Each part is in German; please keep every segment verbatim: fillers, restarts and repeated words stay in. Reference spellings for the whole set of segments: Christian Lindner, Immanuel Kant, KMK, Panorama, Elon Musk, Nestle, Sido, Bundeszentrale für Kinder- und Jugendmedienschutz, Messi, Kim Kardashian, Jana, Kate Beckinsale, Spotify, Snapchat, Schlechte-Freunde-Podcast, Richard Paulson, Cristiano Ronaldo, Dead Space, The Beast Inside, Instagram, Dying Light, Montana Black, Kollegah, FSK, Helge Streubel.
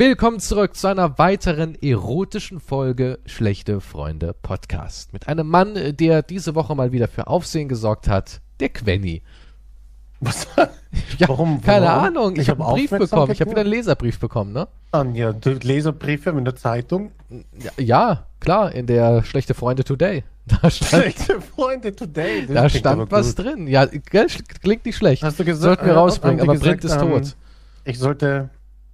Willkommen zurück zu einer weiteren erotischen Folge Schlechte-Freunde-Podcast. Mit einem Mann, der diese Woche mal wieder für Aufsehen gesorgt hat, der Quenny. Was? Ja, warum? Keine warum? Ahnung, ich, ich habe einen Brief bekommen. Ich habe wieder einen Leserbrief bekommen, ne? Anja, Leserbriefe in der Zeitung? Ja, ja klar, in der Schlechte-Freunde-Today. Da stand, Schlechte-Freunde-Today. Da stand was gut. drin. Ja, klingt nicht schlecht. Hast du gesagt, sollten wir äh, rausbringen, aber gesagt, bringt es ähm, tot. Ich sollte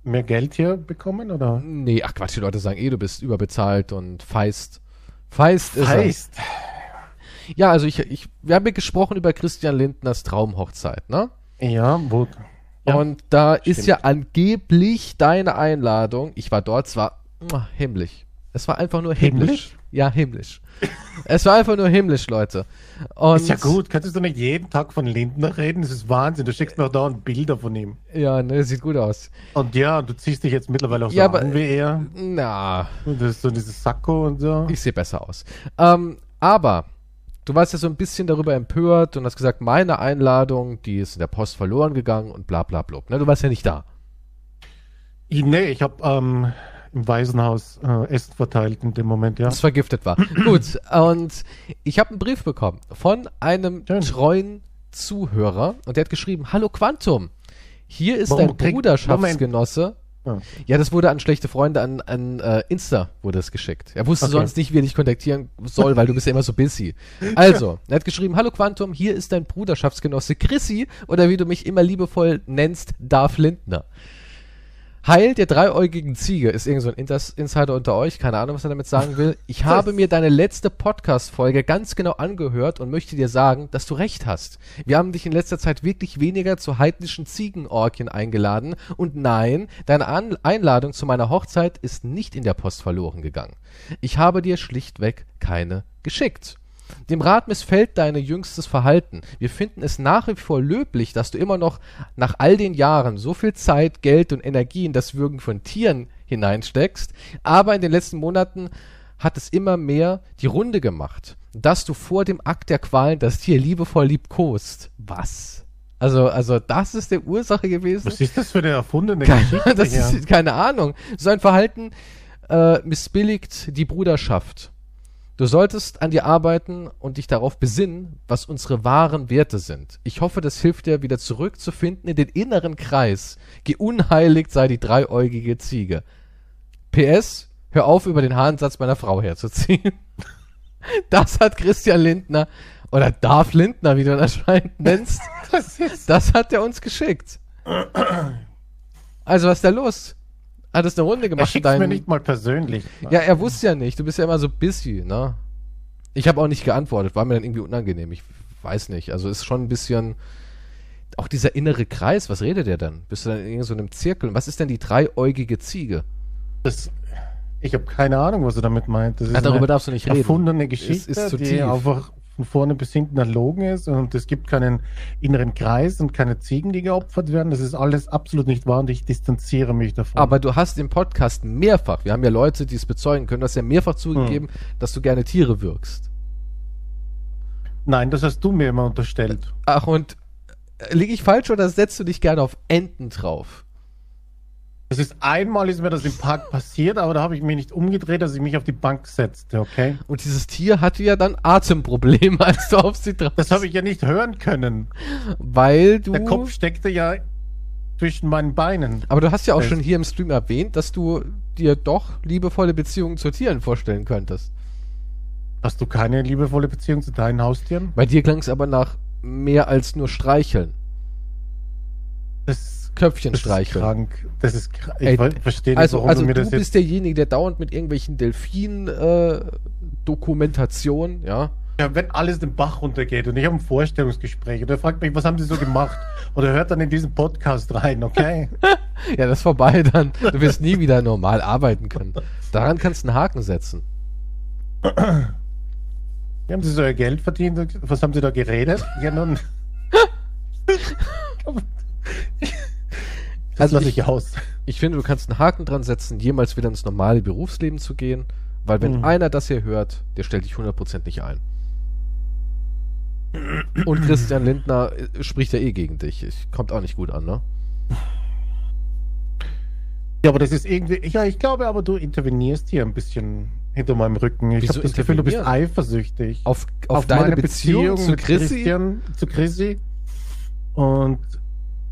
mehr Geld hier bekommen, oder? Nee, ach Quatsch, die Leute sagen eh, du bist überbezahlt und feist. Feist ist feist. Er. Ja, also ich, ich, wir haben ja gesprochen über Christian Lindners Traumhochzeit, ne? Ja, wo? Ja, und da stimmt. Ist ja angeblich deine Einladung, ich war dort, es war himmlisch. Es war einfach nur himmlisch. himmlisch? Ja, himmlisch. Es war einfach nur himmlisch, Leute. Und ist ja gut, kannst du nicht jeden Tag von Lindner reden? Das ist Wahnsinn, du schickst mir auch dauernd Bilder von ihm. Ja, ne, sieht gut aus. Und ja, du ziehst dich jetzt mittlerweile auch so ja, an aber, wie er. Na. Und das ist so dieses Sakko und so. Ich sehe besser aus. Ähm, aber, du warst ja so ein bisschen darüber empört und hast gesagt, meine Einladung, die ist in der Post verloren gegangen und bla bla bla. Ne, du warst ja nicht da. Ich, nee, ich habe... Ähm im Waisenhaus äh, Essen verteilt in dem Moment, ja. Das vergiftet war. Gut, und ich habe einen Brief bekommen von einem Schön. treuen Zuhörer und der hat geschrieben, Hallo Quantum, hier ist Warum dein Bruderschaftsgenosse. Ja. ja, das wurde an schlechte Freunde, an, an uh, Insta wurde es geschickt. Er wusste okay. sonst nicht, wie er dich kontaktieren soll, weil du bist ja immer so busy. Also, er hat geschrieben, Hallo Quantum, hier ist dein Bruderschaftsgenosse Chrissy oder wie du mich immer liebevoll nennst, Darth Lindner. Heil der dreiäugigen Ziege ist irgend so ein Insider unter euch, keine Ahnung, was er damit sagen will. Ich habe mir deine letzte Podcast-Folge ganz genau angehört und möchte dir sagen, dass du recht hast. Wir haben dich in letzter Zeit wirklich weniger zu heidnischen Ziegenorgien eingeladen und nein, deine An- Einladung zu meiner Hochzeit ist nicht in der Post verloren gegangen. Ich habe dir schlichtweg keine geschickt. Dem Rat missfällt dein jüngstes Verhalten. Wir finden es nach wie vor löblich, dass du immer noch nach all den Jahren so viel Zeit, Geld und Energie in das Würgen von Tieren hineinsteckst, aber in den letzten Monaten hat es immer mehr die Runde gemacht, dass du vor dem Akt der Qualen das Tier liebevoll liebkost. Was? Also, also das ist die Ursache gewesen? Was ist das für eine erfundene Geschichte? Das ist, keine Ahnung. So ein Verhalten äh, missbilligt die Bruderschaft. Du solltest an dir arbeiten und dich darauf besinnen, was unsere wahren Werte sind. Ich hoffe, das hilft dir, wieder zurückzufinden in den inneren Kreis. Geunheiligt sei die dreiäugige Ziege. P S, hör auf, über den Haarensatz meiner Frau herzuziehen. Das hat Christian Lindner, oder Darth Lindner, wie du ihn anscheinend nennst, das hat er uns geschickt. Also, was ist da los? Hat es eine Runde gemacht. Er schickt's mir nicht mal persönlich. Ja, er wusste ja nicht. Du bist ja immer so busy, ne? Ich habe auch nicht geantwortet. War mir dann irgendwie unangenehm. Ich weiß nicht. Also ist schon ein bisschen... Auch dieser innere Kreis, was redet der dann? Bist du dann in so einem Zirkel? Und was ist denn die dreiäugige Ziege? Das, ich habe keine Ahnung, was er damit meint. Das ist Ach, darüber darfst du nicht reden. Erfundene Geschichte, ist, ist zu die tief. Einfach von vorne bis hinten erlogen ist und es gibt keinen inneren Kreis und keine Ziegen, die geopfert werden. Das ist alles absolut nicht wahr und ich distanziere mich davon. Aber du hast im Podcast mehrfach, wir haben ja Leute, die es bezeugen können, du hast ja mehrfach zugegeben, hm. dass du gerne Tiere wirkst. Nein, das hast du mir immer unterstellt. Ach, und liege ich falsch oder setzt du dich gerne auf Enten drauf? Es ist einmal ist mir das im Park passiert, aber da habe ich mich nicht umgedreht, dass ich mich auf die Bank setzte, okay? Und dieses Tier hatte ja dann Atemprobleme, als du auf sie drauf. Das habe ich ja nicht hören können. Weil du... Der Kopf steckte ja zwischen meinen Beinen. Aber du hast ja auch schon hier im Stream erwähnt, dass du dir doch liebevolle Beziehungen zu Tieren vorstellen könntest. Hast du keine liebevolle Beziehung zu deinen Haustieren? Bei dir klang es aber nach mehr als nur Streicheln. Das Köpfchen streicheln. Das ist krank. Ich Ey, verstehe nicht, also, warum also du mir das jetzt... Also du bist derjenige, der dauernd mit irgendwelchen Delfin-Dokumentationen, äh, ja. Ja, wenn alles den Bach runtergeht und ich habe ein Vorstellungsgespräch und er fragt mich, was haben sie so gemacht? Oder hört dann in diesen Podcast rein, okay? Ja, das ist vorbei dann. Du wirst nie wieder normal arbeiten können. Daran kannst du einen Haken setzen. Wie haben sie so ihr Geld verdient? Was haben sie da geredet? Ja, nun... Das also lasse ich, ich aus. Ich finde, du kannst einen Haken dran setzen, jemals wieder ins normale Berufsleben zu gehen, weil wenn mhm. einer das hier hört, der stellt dich hundert Prozent nicht ein. Und Christian Lindner spricht ja eh gegen dich. Kommt auch nicht gut an, ne? Ja, aber das ist irgendwie, ja, ich glaube aber, du intervenierst hier ein bisschen hinter meinem Rücken. Ich habe das Gefühl, du bist eifersüchtig. Auf, auf, auf deine meine Beziehung, Beziehung zu, mit Chrissy? Christian, zu Chrissy. Und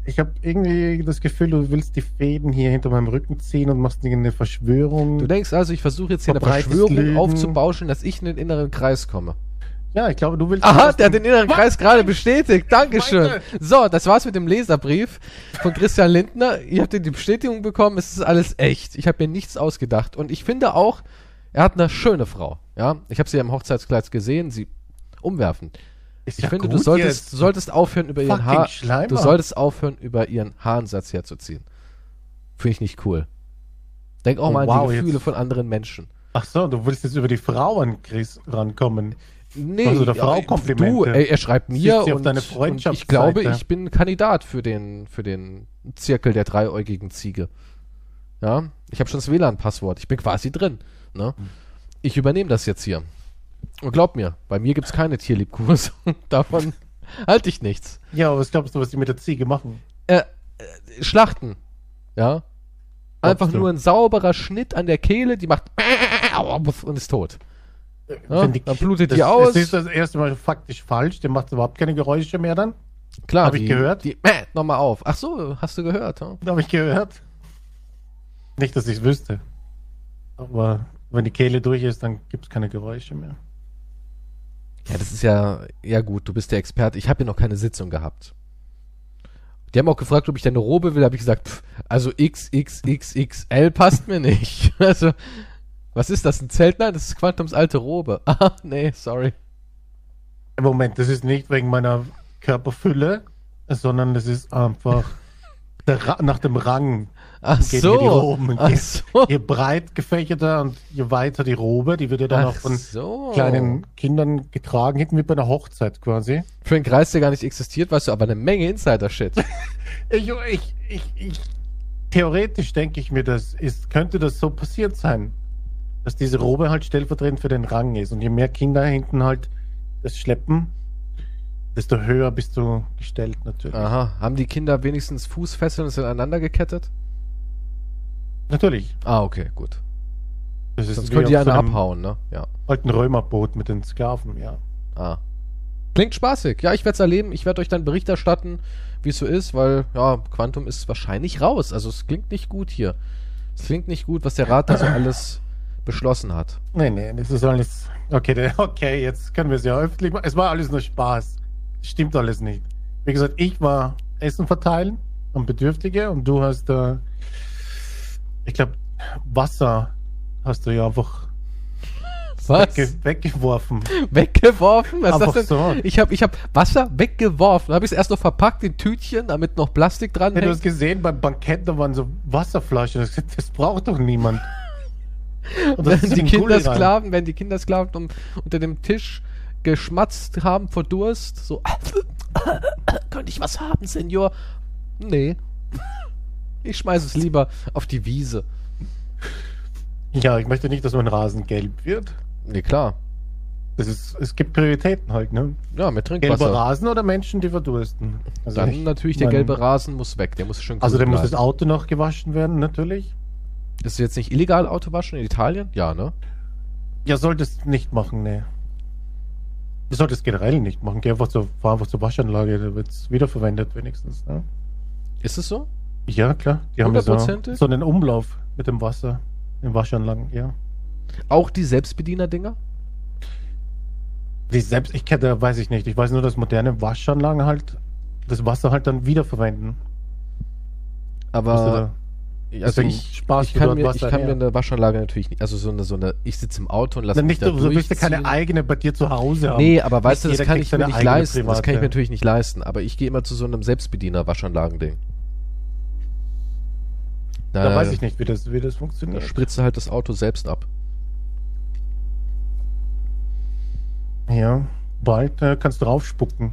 ich habe irgendwie das Gefühl, du willst die Fäden hier hinter meinem Rücken ziehen und machst eine Verschwörung. Du denkst also, ich versuche jetzt hier eine Verschwörung Lügen. aufzubauschen, dass ich in den inneren Kreis komme. Ja, ich glaube, du willst... Aha, der hat den inneren was? Kreis gerade bestätigt. Dankeschön. So, das war's mit dem Leserbrief von Christian Lindner. Ihr habt die Bestätigung bekommen, es ist alles echt. Ich habe mir nichts ausgedacht. Und ich finde auch, er hat eine schöne Frau. Ja, ich habe sie im Hochzeitskleid gesehen, sie umwerfend. Ist ich ja finde, du solltest, du solltest aufhören, über ihren Haar, du solltest aufhören, über ihren Haarensatz herzuziehen. Finde ich nicht cool. Denk auch oh, mal wow, an die Gefühle jetzt. von anderen Menschen. Ach so, du willst jetzt über die Frauen, Chris, rankommen. Nee, also der Frau Komplimente. Du, ey, er schreibt mir auf und, deine und ich glaube, ich bin Kandidat für den, für den Zirkel der dreiäugigen Ziege. Ja, ich habe schon das W L A N-Passwort. Ich bin quasi drin. Ne? Ich übernehme das jetzt hier. Und glaub mir, bei mir gibt es keine Tierliebkurse. Davon halte ich nichts. Ja, aber was glaubst du, was die mit der Ziege machen? Äh, äh, Schlachten. Ja. Einfach nur ein sauberer Schnitt an der Kehle, die macht und ist tot. Ja, die, dann blutet das, die aus. Das ist das erste Mal faktisch falsch. Der macht überhaupt keine Geräusche mehr dann. Klar. Habe ich gehört. Die, nochmal auf. Ach so, hast du gehört? Ja? Habe ich gehört. Nicht, dass ich es wüsste. Aber wenn die Kehle durch ist, dann gibt es keine Geräusche mehr. Ja, das ist ja... Ja gut, du bist der Experte. Ich habe hier noch keine Sitzung gehabt. Die haben auch gefragt, ob ich deine Robe will. Habe ich gesagt, pff, also X X X X L passt mir nicht. Also... Was ist das, ein Zelt? Nein, das ist Quantums alte Robe. Ah, nee, sorry. Moment, das ist nicht wegen meiner Körperfülle, sondern das ist einfach der Ra- nach dem Rang. Ach geht so. Die Roben. Ach je, so. Je breit gefächerter und je weiter die Robe, die wird ja dann Ach auch von so. kleinen Kindern getragen, hinten wie bei einer Hochzeit quasi. Für einen Kreis, der gar nicht existiert, weißt du, aber eine Menge Insider-Shit. ich, ich, ich, ich, theoretisch denke ich mir, das ist, könnte das so passiert sein. Dass diese Robe halt stellvertretend für den Rang ist. Und je mehr Kinder hinten halt das schleppen, desto höher bist du gestellt natürlich. Aha. Haben die Kinder wenigstens Fußfesseln und sind aneinander gekettet? Natürlich. Ah, okay, gut. Das ist Sonst könnt ihr einer abhauen, ne? Ja. Alten Römerboot mit den Sklaven, ja. Ah. Klingt spaßig. Ja, ich werde es erleben. Ich werde euch dann Bericht erstatten, wie es so ist, weil, ja, Quantum ist wahrscheinlich raus. Also es klingt nicht gut hier. Es klingt nicht gut, was der Rat da so alles... beschlossen hat. Nee, nee, das ist alles... Okay, okay, jetzt können wir es ja öffentlich machen. Es war alles nur Spaß. Stimmt alles nicht. Wie gesagt, ich war Essen verteilen an Bedürftige und du hast äh, ich glaube, Wasser hast du ja einfach Was? Wegge- weggeworfen. Weggeworfen? Was ist das denn? So. Ich habe ich hab Wasser weggeworfen. Da habe ich es erst noch verpackt in Tütchen, damit noch Plastik dran hängt. Du hast gesehen, beim Bankett, da waren so Wasserflaschen. Das, das braucht doch niemand. Und das wenn, die Kindersklaven, wenn die Kindersklaven um, unter dem Tisch geschmatzt haben vor Durst, so, könnte ich was haben, Senior? Nee. Ich schmeiße es lieber auf die Wiese. Ja, ich möchte nicht, dass mein Rasen gelb wird. Nee, klar. Das ist, es gibt Prioritäten halt, ne? Ja, mit Trinkwasser. Gelber Rasen oder Menschen, die verdursten? Also Dann natürlich, der gelbe Rasen muss weg, der muss schön grün Also der bleiben. Muss das Auto noch gewaschen werden, natürlich. Ist jetzt nicht illegal Auto waschen in Italien? Ja, ne? Ja, solltest nicht machen, ne. Du solltest generell nicht machen. Geh einfach zur, fahr einfach zur Waschanlage, da wird es wiederverwendet wenigstens. Ne? Ist es so? Ja, klar. Die haben so, so einen Umlauf mit dem Wasser in Waschanlagen, ja. Auch die Selbstbediener-Dinger? Die Selbst... Ich kenne, weiß ich nicht. Ich weiß nur, dass moderne Waschanlagen halt das Wasser halt dann wiederverwenden. Aber... Also ich, Spaß ich kann, mir, Wasser, ich kann ja. mir eine Waschanlage natürlich nicht, also so eine, so eine ich sitze im Auto und lasse mich da durchziehen. Du willst ja keine eigene bei dir zu Hause haben. Nee, aber weißt du, das kann ich mir nicht leisten, Private. das kann ich mir natürlich nicht leisten, aber ich gehe immer zu so einem Selbstbediener-Waschanlagen-Ding. Da, da weiß ich nicht, wie das, wie das funktioniert. Da spritze halt das Auto selbst ab. Ja, bald äh, kannst du draufspucken.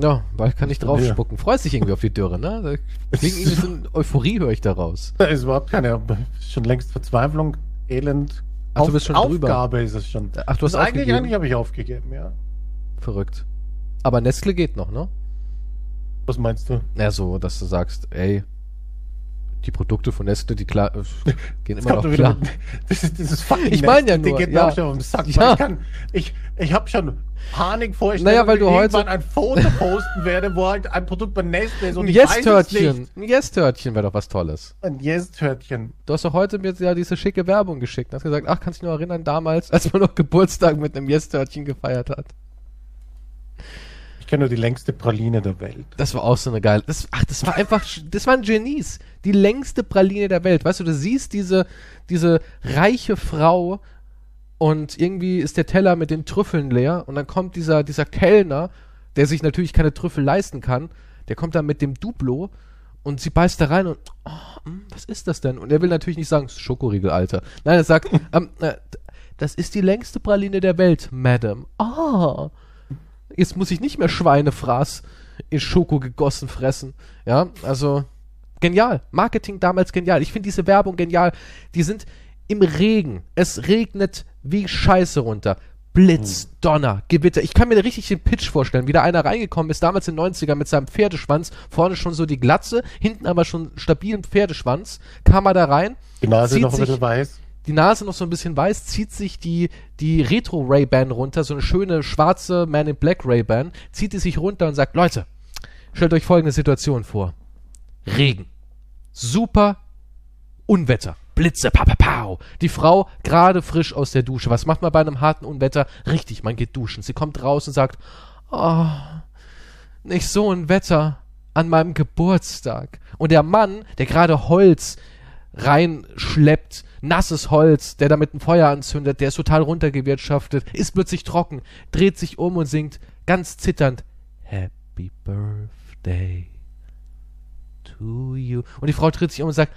Ja, bald kann ich draufspucken. Freut sich irgendwie auf die Dürre, ne? Klingt irgendwie so eine Euphorie, höre ich daraus. Da ist überhaupt keine, schon längst Verzweiflung, Elend. Ach, auf, du bist schon Aufgabe drüber. Aufgabe ist es schon. Ach, du hast das aufgegeben? Eigentlich, eigentlich habe ich aufgegeben, ja. Verrückt. Aber Nestle geht noch, ne? Was meinst du? Na, so, dass du sagst, ey, Die Produkte von Nestle, die klar, äh, gehen das immer noch klar. Mit, das ist dieses fucking ich meine ja nur, geht ja. Mir auch schon um den Sack, ja. Ich kann, ich, ich habe schon Panik vor, ich naja, weil du irgendwann heute ein Foto posten werde, wo halt ein Produkt bei Nestle ist und ein Yes-Törtchen, ein Yes-Törtchen wäre doch was Tolles. Ein Yes-Törtchen. Du hast doch heute mir ja diese schicke Werbung geschickt und hast gesagt, ach, kannst du dich noch erinnern, damals, als man noch Geburtstag mit einem Yes-Törtchen gefeiert hat. Ich kenne nur die längste Praline der Welt. Das war auch so eine geile... Das, ach, das war einfach... Das waren Genies. Die längste Praline der Welt. Weißt du, du siehst diese, diese reiche Frau und irgendwie ist der Teller mit den Trüffeln leer und dann kommt dieser, dieser Kellner, der sich natürlich keine Trüffel leisten kann, der kommt dann mit dem Duplo und sie beißt da rein und... Oh, was ist das denn? Und er will natürlich nicht sagen, Schokoriegel, Alter. Nein, er sagt, ähm, äh, das ist die längste Praline der Welt, Madame. Oh... Jetzt muss ich nicht mehr Schweinefraß in Schoko gegossen fressen. Ja, also genial. Marketing damals genial. Ich finde diese Werbung genial. Die sind im Regen. Es regnet wie Scheiße runter. Blitz, Donner, Gewitter. Ich kann mir richtig den Pitch vorstellen, wie da einer reingekommen ist, damals in den neunzigern mit seinem Pferdeschwanz, vorne schon so die Glatze, hinten aber schon stabilen Pferdeschwanz, kam er da rein. Die Nase noch ein bisschen weiß. Die Nase noch so ein bisschen weiß, zieht sich die, die Retro-Ray-Ban runter, so eine schöne schwarze Man in Black Ray-Ban, zieht die sich runter und sagt, Leute, stellt euch folgende Situation vor. Regen. Super Unwetter. Blitze. Pa, pa, pa. Die Frau gerade frisch aus der Dusche. Was macht man bei einem harten Unwetter? Richtig, man geht duschen. Sie kommt raus und sagt, oh, nicht so ein Wetter an meinem Geburtstag. Und der Mann, der gerade Holz reinschleppt, nasses Holz, der damit ein Feuer anzündet, der ist total runtergewirtschaftet, ist plötzlich trocken, dreht sich um und singt ganz zitternd Happy Birthday to you. Und die Frau dreht sich um und sagt,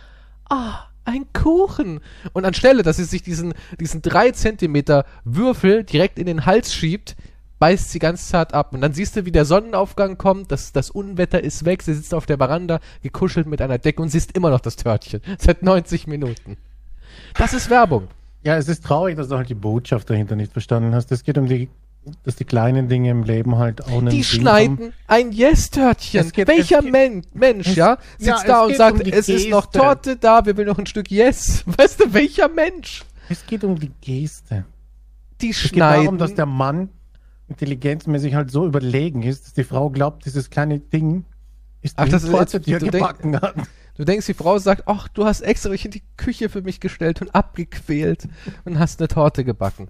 ah, ein Kuchen. Und anstelle, dass sie sich diesen, diesen drei Zentimeter Würfel direkt in den Hals schiebt, beißt sie ganz zart ab. Und dann siehst du, wie der Sonnenaufgang kommt, das, das Unwetter ist weg, sie sitzt auf der Veranda, gekuschelt mit einer Decke und siehst immer noch das Törtchen. Seit neunzig Minuten. Das ist Werbung. Ja, es ist traurig, dass du halt die Botschaft dahinter nicht verstanden hast. Es geht um die, dass die kleinen Dinge im Leben halt auch... Die schneiden haben. Ein Yes-Törtchen. Geht, Welcher geht, Men- Mensch, es, ja, sitzt ja, da und sagt, um es Geste. Ist noch Torte da, wir will noch ein Stück Yes. Weißt du, welcher Mensch? Es geht um die Geste. Die es schneiden... Es geht darum, dass der Mann intelligenzmäßig halt so überlegen ist, dass die Frau glaubt, dieses kleine Ding ist die Torte, die er gebacken hat. Du denkst, die Frau sagt, ach, du hast extra dich in die Küche für mich gestellt und abgequält und hast eine Torte gebacken.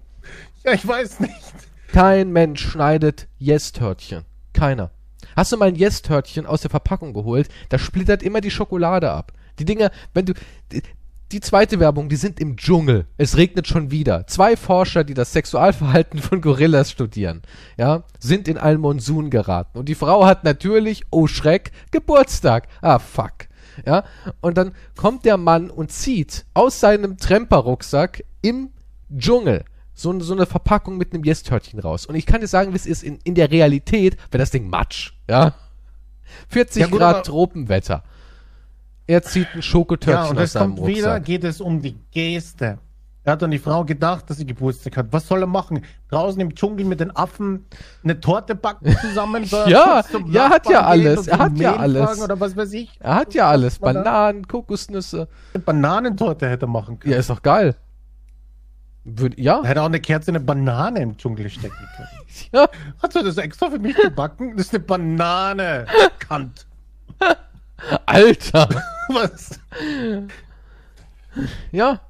Ja, ich weiß nicht. Kein Mensch schneidet Yes-Törtchen. Keiner. Hast du mal ein Yes-Törtchen aus der Verpackung geholt? Da splittert immer die Schokolade ab. Die Dinger, wenn du... Die, die zweite Werbung, die sind im Dschungel. Es regnet schon wieder. Zwei Forscher, die das Sexualverhalten von Gorillas studieren, ja, sind in einen Monsun geraten. Und die Frau hat natürlich, oh Schreck, Geburtstag. Ah, fuck. Ja, und dann kommt der Mann und zieht aus seinem Tremperrucksack im Dschungel so, so eine Verpackung mit einem Yes-Törtchen raus. Und ich kann dir sagen, wie es ist, in, in der Realität wäre das Ding Matsch. Ja? vierzig ja, gut, Grad Tropenwetter. Er zieht ein Schokotörtchen ja, und aus seinem Rucksack. Wieder geht es um die Geste. Er hat an die Frau gedacht, dass sie Geburtstag hat. Was soll er machen? Draußen im Dschungel mit den Affen eine Torte backen zusammen? ja, ja, hat ja alles. Er hat ja alles. Oder was weiß ich. Er hat ja alles. Bananen, Kokosnüsse. Eine Bananentorte hätte er machen können. Ja, ist doch geil. Würde, ja. Er hätte auch eine Kerze in eine Banane im Dschungel stecken können. ja. Hat er das extra für mich gebacken? Das ist eine Banane. Kant. Alter. was? Ja.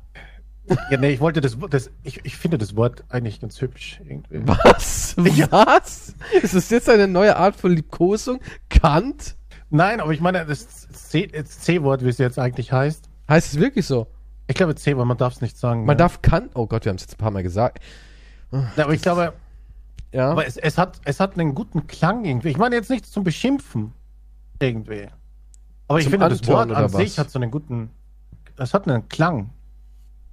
Ja, nee, ich wollte das, das ich, ich finde das Wort eigentlich ganz hübsch. Irgendwie. Was? Was? Ist das jetzt eine neue Art von Liebkosung? Kant? Nein, aber ich meine, das C, das C-Wort, wie es jetzt eigentlich heißt. Heißt es wirklich so? Ich glaube C, weil man darf es nicht sagen. Man ja. darf Kant, oh Gott, wir haben es jetzt ein paar Mal gesagt. Ja, aber ich glaube, ja. aber es, es, hat, es hat einen guten Klang irgendwie. Ich meine jetzt nicht zum Beschimpfen irgendwie. Aber ich zum finde, das Wort an sich was? Hat so einen guten, es hat einen Klang.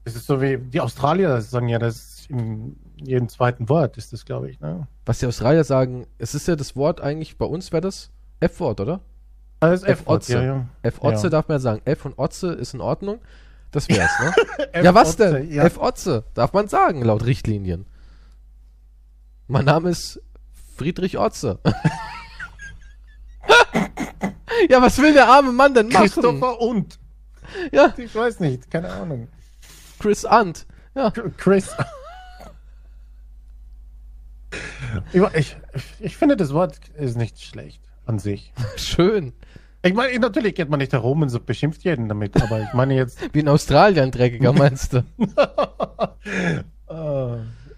Es ist so wie die Australier sagen ja, das in jedem zweiten Wort ist das, glaube ich. Ne? Was die Australier sagen, es ist ja das Wort eigentlich, bei uns wäre das F-Wort, oder? Das F-Wort, ja, ja. F-Otze ja. darf man ja sagen. F und Otze ist in Ordnung. Das wär's, ne? ja, was denn? Ja. F-Otze darf man sagen, laut Richtlinien. Mein Name ist Friedrich Otze. ja, was will der arme Mann denn machen? Christopher und. Ja. Ich weiß nicht, keine Ahnung. Chris Ant. Ja. Chris. Ich, ich finde, das Wort ist nicht schlecht an sich. Schön. Ich meine, natürlich geht man nicht herum und so beschimpft jeden damit, aber ich meine jetzt... Wie in Australien, dreckiger, meinst du?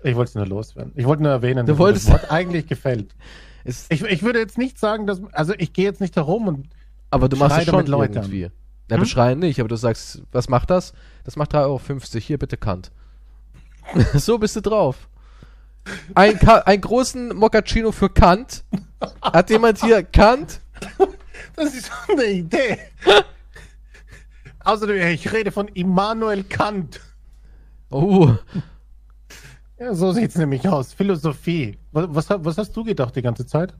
Ich wollte es nur loswerden. Ich wollte nur erwähnen, du dass wolltest... mir das Wort eigentlich gefällt. Ist... Ich, ich würde jetzt nicht sagen, dass... Also ich gehe jetzt nicht herum und... Aber du machst es schon irgendwie. Na, hm? Beschreien nicht, aber du sagst, was macht das? Das macht drei Euro fünfzig. Hier, bitte Kant. So bist du drauf. Ein Ka- einen großen Moccacino für Kant. Hat jemand hier Kant? Das ist so eine Idee. Außerdem, ich rede von Immanuel Kant. Oh. Ja, so sieht's nämlich aus. Philosophie. Was, was, was hast du gedacht die ganze Zeit?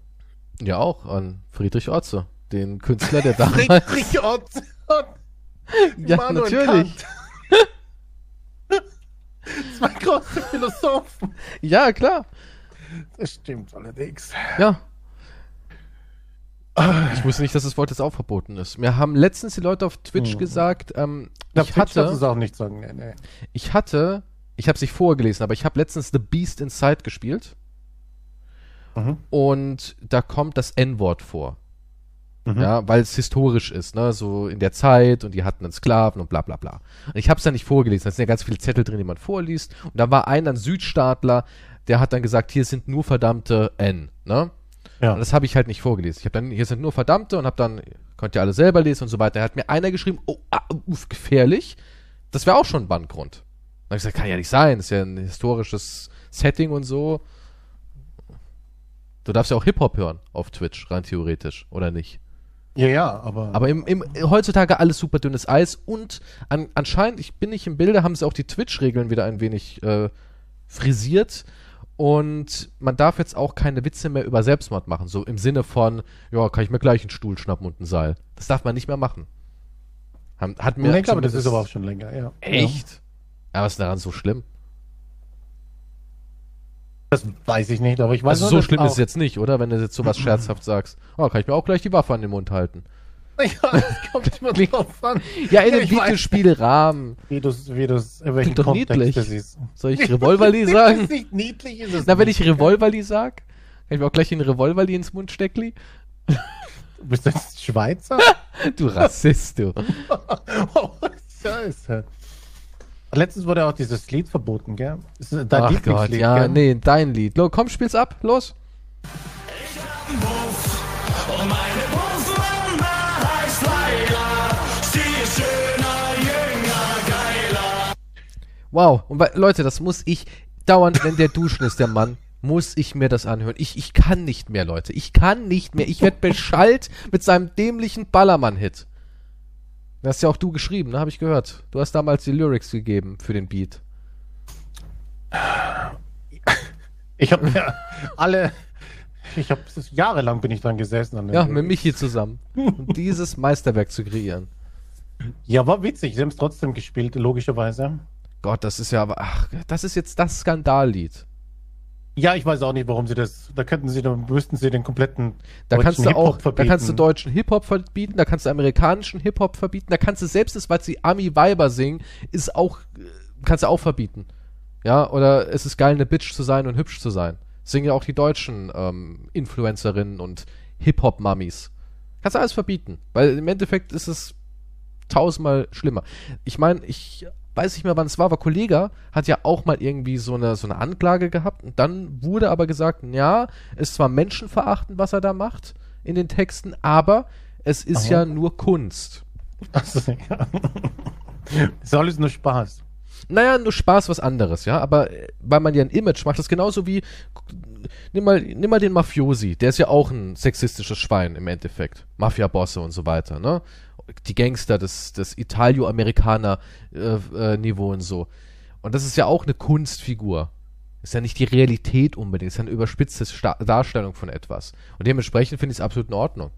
Ja, auch an Friedrich Otze, den Künstler, der damals... Friedrich Otze. Ja, Immanuel natürlich. Kant. Zwei große Philosophen. Ja, klar. Das stimmt allerdings. Ja. Ich wusste nicht, dass das Wort jetzt auch verboten ist. Mir haben letztens die Leute auf Twitch mhm. gesagt, ähm, ich Twitch hatte... darfst du es auch nicht sagen. Nee, nee. Ich hatte, ich habe es nicht vorgelesen, aber ich habe letztens The Beast Inside gespielt. Mhm. Und da kommt das En-Wort vor. Mhm. Ja, weil es historisch ist, ne, so in der Zeit und die hatten einen Sklaven und bla bla bla. Und ich hab's dann nicht vorgelesen, da sind ja ganz viele Zettel drin, die man vorliest. Und da war ein, ein Südstaatler, der hat dann gesagt, hier sind nur verdammte N, ne? Ja. Und das habe ich halt nicht vorgelesen. Ich habe dann, hier sind nur verdammte und hab dann, könnt ihr alle selber lesen und so weiter. Da hat mir einer geschrieben, oh, ah, uff, gefährlich. Das wäre auch schon ein Bandgrund. Dann hab ich gesagt, kann ja nicht sein, das ist ja ein historisches Setting und so. Du darfst ja auch Hip-Hop hören auf Twitch, rein theoretisch, oder nicht? Ja, ja, aber... Aber im, im, heutzutage alles super dünnes Eis und an, anscheinend, ich bin nicht im Bilde, haben sie auch die Twitch-Regeln wieder ein wenig äh, frisiert und man darf jetzt auch keine Witze mehr über Selbstmord machen, so im Sinne von, ja, kann ich mir gleich einen Stuhl schnappen und einen Seil. Das darf man nicht mehr machen. Hat, hat mir länger, aber das ist aber auch schon länger, ja. Echt? Ja, was ist daran so schlimm? Das weiß ich nicht, aber ich weiß nicht. Also so schlimm ist es jetzt nicht, oder? Wenn du jetzt sowas scherzhaft sagst. Oh, kann ich mir auch gleich die Waffe an den Mund halten. Ja, das kommt immer drauf an. Ja, in dem Videospielrahmen. Wie du es, wie du es, in welchem Kontext das ist. Soll ich Revolverli sagen? Das ist nicht niedlich, ist es. Na, wenn ich Revolverli sag, kann ich mir auch gleich einen Revolverli ins Mund steckli. Du bist jetzt Schweizer? Du Rassist, du. Oh, Scheiße. Letztens wurde auch dieses Lied verboten, gell? Ist dein Ach Gott, ja, gell? Nee, dein Lied. Lo, komm, spiel's ab, los. Ich hab einen Bus und meine Busnummer heißt Leila. Sie ist schöner, jünger, geiler. Wow, und Leute, das muss ich dauernd, wenn der duschen ist, der Mann, muss ich mir das anhören. Ich, ich kann nicht mehr, Leute. Ich kann nicht mehr. Ich werd beschallt mit seinem dämlichen Ballermann-Hit. Das hast ja auch du geschrieben, ne? Habe ich gehört. Du hast damals die Lyrics gegeben für den Beat. Ich habe ja alle... Ich habe... Jahrelang bin ich dran gesessen. An den ja, Lyrics. Mit Michi zusammen. Um dieses Meisterwerk zu kreieren. Ja, war witzig. Sie haben es trotzdem gespielt, logischerweise. Gott, das ist ja aber... Ach, das ist jetzt das Skandallied. Ja, ich weiß auch nicht, warum sie das... Da könnten sie, dann müssten sie den kompletten da deutschen kannst du Hip-Hop auch, verbieten. Da kannst du deutschen Hip-Hop verbieten, da kannst du amerikanischen Hip-Hop verbieten, da kannst du selbst das, was die Ami-Weiber singen, ist auch... Kannst du auch verbieten. Ja, oder es ist geil, eine Bitch zu sein und hübsch zu sein. Singen ja auch die deutschen ähm, Influencerinnen und Hip-Hop-Mummies. Kannst du alles verbieten, weil im Endeffekt ist es tausendmal schlimmer. Ich meine, ich... Weiß nicht mehr, wann es war, aber Kollegah hat ja auch mal irgendwie so eine, so eine Anklage gehabt und dann wurde aber gesagt, ja, es ist zwar menschenverachtend, was er da macht in den Texten, aber es ist Aha. ja nur Kunst. Achso, ja. Ist alles nur Spaß. Naja, nur Spaß, was anderes, ja, aber weil man ja ein Image macht, das ist genauso wie, nimm mal, nimm mal den Mafiosi, der ist ja auch ein sexistisches Schwein im Endeffekt, Mafia-Bosse und so weiter, ne? Die Gangster, das, das Italio-Amerikaner-Niveau äh, äh, und so. Und das ist ja auch eine Kunstfigur. Ist ja nicht die Realität unbedingt, ist ja eine überspitzte Sta- Darstellung von etwas. Und dementsprechend finde ich es absolut in Ordnung.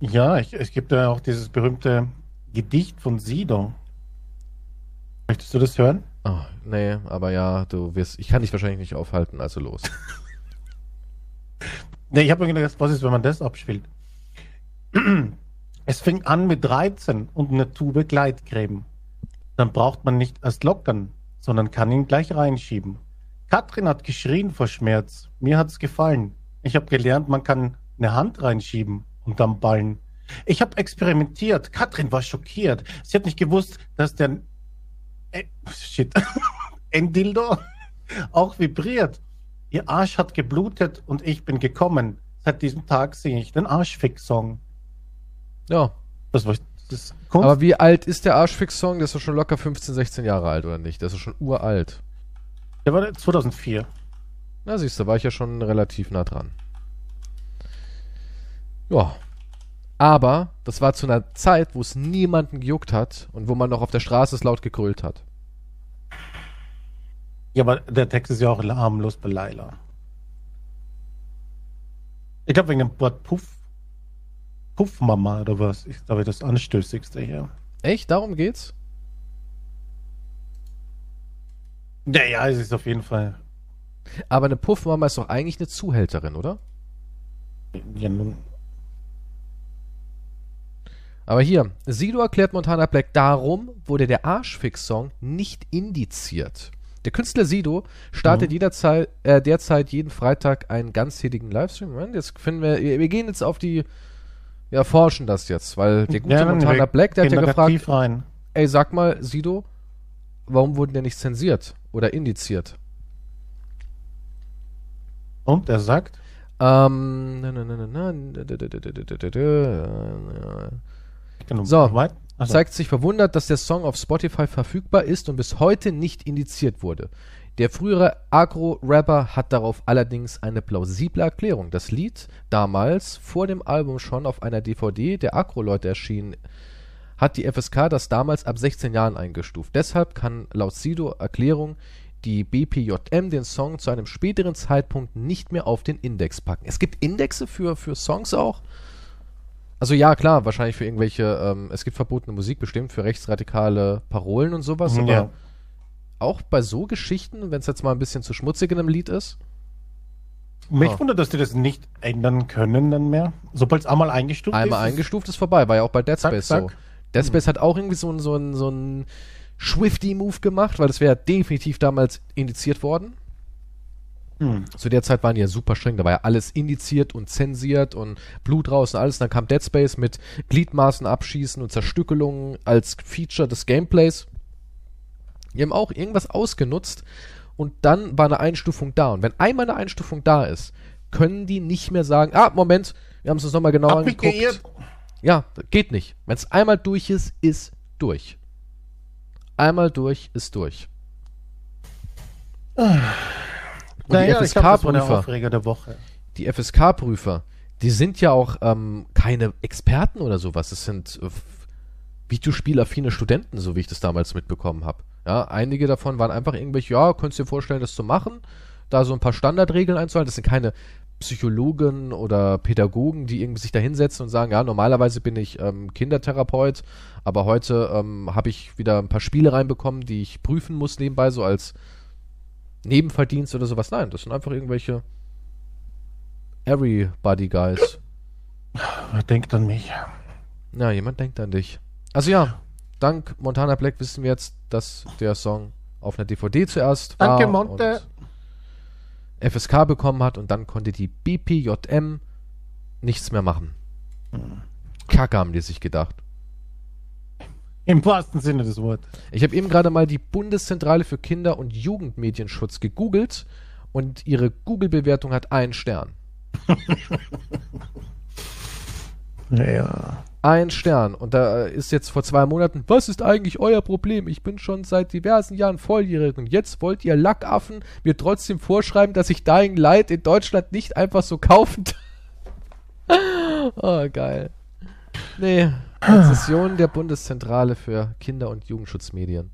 Ja, ich, es gibt ja auch dieses berühmte Gedicht von Sido. Möchtest du das hören? Oh, nee, aber ja, du wirst, ich kann dich wahrscheinlich nicht aufhalten, also los. Nee, ich habe mir gedacht, was ist, wenn man das abspielt? Es fängt an mit dreizehn und eine Tube Gleitcreme. Dann braucht man nicht erst lockern, sondern kann ihn gleich reinschieben. Katrin hat geschrien vor Schmerz. Mir hat's gefallen. Ich habe gelernt, man kann eine Hand reinschieben und dann ballen. Ich habe experimentiert. Katrin war schockiert. Sie hat nicht gewusst, dass der äh, shit. ein Dildo auch vibriert. Ihr Arsch hat geblutet und ich bin gekommen. Seit diesem Tag singe ich den Arschfick-Song. Ja. Das war das Kunst. Aber wie alt ist der Arschfick-Song? Der ist doch schon locker fünfzehn, sechzehn Jahre alt, oder nicht? Der ist doch schon uralt. Der war zweitausendvier. Na siehst du, war ich ja schon relativ nah dran. Ja. Aber das war zu einer Zeit, wo es niemanden gejuckt hat und wo man noch auf der Straße es laut gegrölt hat. Ja, aber der Text ist ja auch harmlos bei Laila. Ich glaube, wegen dem Wort Puff. Puffmama oder was? Ich glaube, das Anstößigste hier. Echt? Darum geht's? Ja, ja, es ist auf jeden Fall. Aber eine Puffmama ist doch eigentlich eine Zuhälterin, oder? Ja, nun. Aber hier, Sido erklärt Montana Black, darum wurde der Arschfix-Song nicht indiziert. Der Künstler Sido startet mhm. jederzeit, äh, derzeit jeden Freitag einen ganztägigen Livestream. Moment, jetzt finden wir, wir gehen jetzt auf die, wir erforschen das jetzt, weil der gute ja, Montana Black, der hat ja gefragt, rein. ey, sag mal, Sido, warum wurden denn nicht zensiert oder indiziert? Und er sagt? Ähm, na, na, na, na, na, na, so. Also. Zeigt sich verwundert, dass der Song auf Spotify verfügbar ist und bis heute nicht indiziert wurde. Der frühere Agro-Rapper hat darauf allerdings eine plausible Erklärung. Das Lied, damals vor dem Album schon auf einer D V D der Agro-Leute erschienen, hat die F S K das damals ab sechzehn Jahren eingestuft. Deshalb kann laut Sido-Erklärung die B P J M den Song zu einem späteren Zeitpunkt nicht mehr auf den Index packen. Es gibt Indexe für, für Songs auch. Also ja, klar, wahrscheinlich für irgendwelche, ähm, es gibt verbotene Musik bestimmt, für rechtsradikale Parolen und sowas, mhm, aber ja. auch bei so Geschichten, wenn es jetzt mal ein bisschen zu schmutzig in einem Lied ist. Mich oh. wundert, dass die das nicht ändern können dann mehr, sobald es einmal eingestuft einmal ist. Einmal eingestuft ist vorbei, war ja auch bei Dead Space zack, zack. so. Dead Space mhm. hat auch irgendwie so einen so ein, so ein Swifty-Move gemacht, weil das wäre definitiv damals indiziert worden. Zu der Zeit waren die ja super streng, da war ja alles indiziert und zensiert und Blut raus und alles. Und dann kam Dead Space mit Gliedmaßen abschießen und Zerstückelungen als Feature des Gameplays. Die haben auch irgendwas ausgenutzt und dann war eine Einstufung da. Und wenn einmal eine Einstufung da ist, können die nicht mehr sagen, ah, Moment, wir haben es uns nochmal genauer angeguckt. Ja, geht nicht. Wenn es einmal durch ist, ist durch. Einmal durch ist durch. Ah. Und naja, die F S K-Prüfer, die F S K-Prüfer, die sind ja auch ähm, keine Experten oder sowas. Das sind äh, Videospielaffine Studenten, so wie ich das damals mitbekommen habe. Ja, einige davon waren einfach irgendwelche, ja, könntest du dir vorstellen, das zu machen, da so ein paar Standardregeln einzuhalten. Das sind keine Psychologen oder Pädagogen, die irgendwie sich da hinsetzen und sagen, ja, normalerweise bin ich ähm, Kindertherapeut, aber heute ähm, habe ich wieder ein paar Spiele reinbekommen, die ich prüfen muss nebenbei, so als Nebenverdienst oder sowas. Nein, das sind einfach irgendwelche Everybody-Guys. Wer denkt an mich? Na, jemand denkt an dich. Also ja, dank Montana Black wissen wir jetzt, dass der Song auf einer D V D zuerst Danke, war Monte. und F S K bekommen hat und dann konnte die B P J M nichts mehr machen. Hm. Kacke haben die sich gedacht. Im wahrsten Sinne des Wortes. Ich habe eben gerade mal die Bundeszentrale für Kinder- und Jugendmedienschutz gegoogelt und ihre Google-Bewertung hat einen Stern. Ja. Ein Stern. Und da ist jetzt vor zwei Monaten, was ist eigentlich euer Problem? Ich bin schon seit diversen Jahren volljährig und jetzt wollt ihr Lackaffen mir trotzdem vorschreiben, dass ich Dying Light in Deutschland nicht einfach so kaufen darf. Oh, geil. Nee. Konzession der Bundeszentrale für Kinder- und Jugendschutzmedien.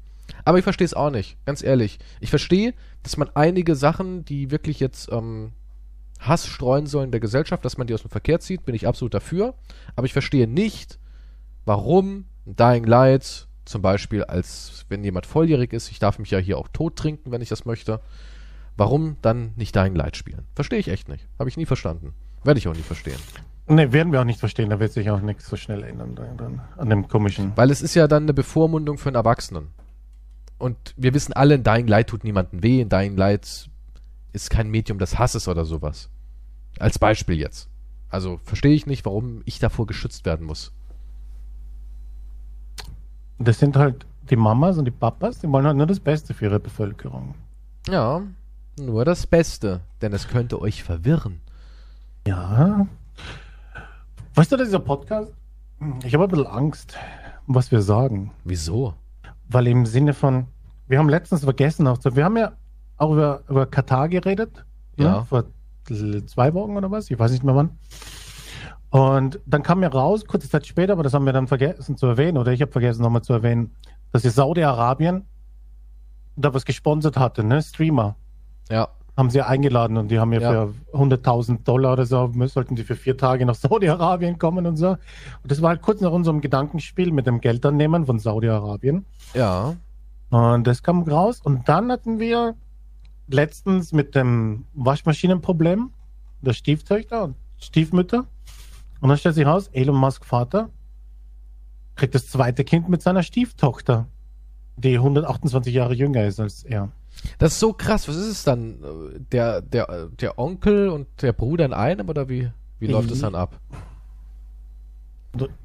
Aber ich verstehe es auch nicht, ganz ehrlich. Ich verstehe, dass man einige Sachen, die wirklich jetzt ähm, Hass streuen sollen der Gesellschaft, dass man die aus dem Verkehr zieht, bin ich absolut dafür. Aber ich verstehe nicht, warum Dying Light zum Beispiel, als wenn jemand volljährig ist, ich darf mich ja hier auch tot trinken, wenn ich das möchte, warum dann nicht Dying Light spielen? Verstehe ich echt nicht. Habe ich nie verstanden. Werde ich auch nie verstehen. Ne, werden wir auch nicht verstehen, da wird sich auch nichts so schnell ändern dann, an dem komischen. Weil es ist ja dann eine Bevormundung für einen Erwachsenen. Und wir wissen alle, in Dying Light tut niemandem weh, in Dying Light ist kein Medium des Hasses oder sowas. Als Beispiel jetzt. Also verstehe ich nicht, warum ich davor geschützt werden muss. Das sind halt die Mamas und die Papas, die wollen halt nur das Beste für ihre Bevölkerung. Ja, nur das Beste, denn es könnte euch verwirren. Ja. Weißt du, dieser Podcast, ich habe ein bisschen Angst, was wir sagen. Wieso? Weil im Sinne von, wir haben letztens vergessen, auch zu, wir haben ja auch über, über Katar geredet, ja. Ne, vor zwei Wochen oder was, ich weiß nicht mehr wann. Und dann kam mir raus, kurze Zeit später, aber das haben wir dann vergessen zu erwähnen, oder ich habe vergessen nochmal zu erwähnen, dass ja Saudi-Arabien da was gesponsert hatte, ne, Streamer. Ja. Haben sie eingeladen und die haben ja, ja. für hunderttausend Dollar oder so, sollten die für vier Tage nach Saudi-Arabien kommen und so. Und das war halt kurz nach unserem Gedankenspiel mit dem Geldannehmen von Saudi-Arabien. Ja. Und das kam raus. Und dann hatten wir letztens mit dem Waschmaschinenproblem der Stieftöchter und Stiefmütter. Und dann stellt sich raus, Elon Musk Vater kriegt das zweite Kind mit seiner Stieftochter, die hundertachtundzwanzig Jahre jünger ist als er. Das ist so krass. Was ist es dann? Der, der, der Onkel und der Bruder in einem oder wie, wie läuft es dann ab?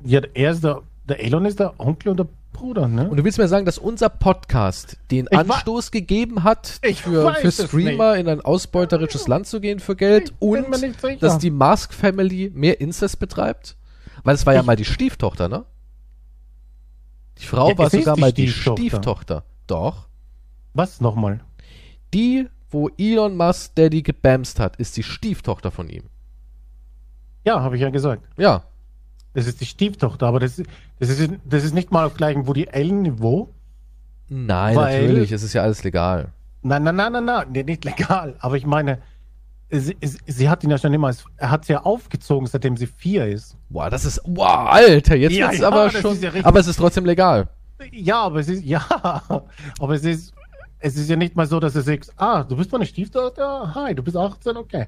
Ja, er ist der, der Elon ist der Onkel und der Bruder, ne? Und du willst mir sagen, dass unser Podcast den ich Anstoß gegeben hat, für, für Streamer in ein ausbeuterisches Land zu gehen für Geld ich und dass die Musk-Family mehr Inzest betreibt? Weil es war ich ja mal die Stieftochter, ne? Die Frau ja, war sogar die mal die Stieftochter. Stieftochter. Doch. Was nochmal? Die, wo Elon Musk Daddy gebamst hat, ist die Stieftochter von ihm. Ja, habe ich ja gesagt. Ja. Das ist die Stieftochter, aber das, das, ist, das ist nicht mal auf gleichem Woody Allen-Niveau. Nein, weil, natürlich, es ist ja alles legal. Nein, nein, nein, nein, nein, nee, nicht legal. Aber ich meine, sie, sie hat ihn ja schon immer, er hat sie ja aufgezogen, seitdem sie vier ist. Boah, das ist, wow, Alter, jetzt ja, wird's ja, aber schon, ja aber es ist trotzdem legal. Ja, aber es ist, ja, aber es ist, es ist ja nicht mal so, dass du sagst, ah, du bist meine Stieftochter, hi, du bist achtzehn, okay.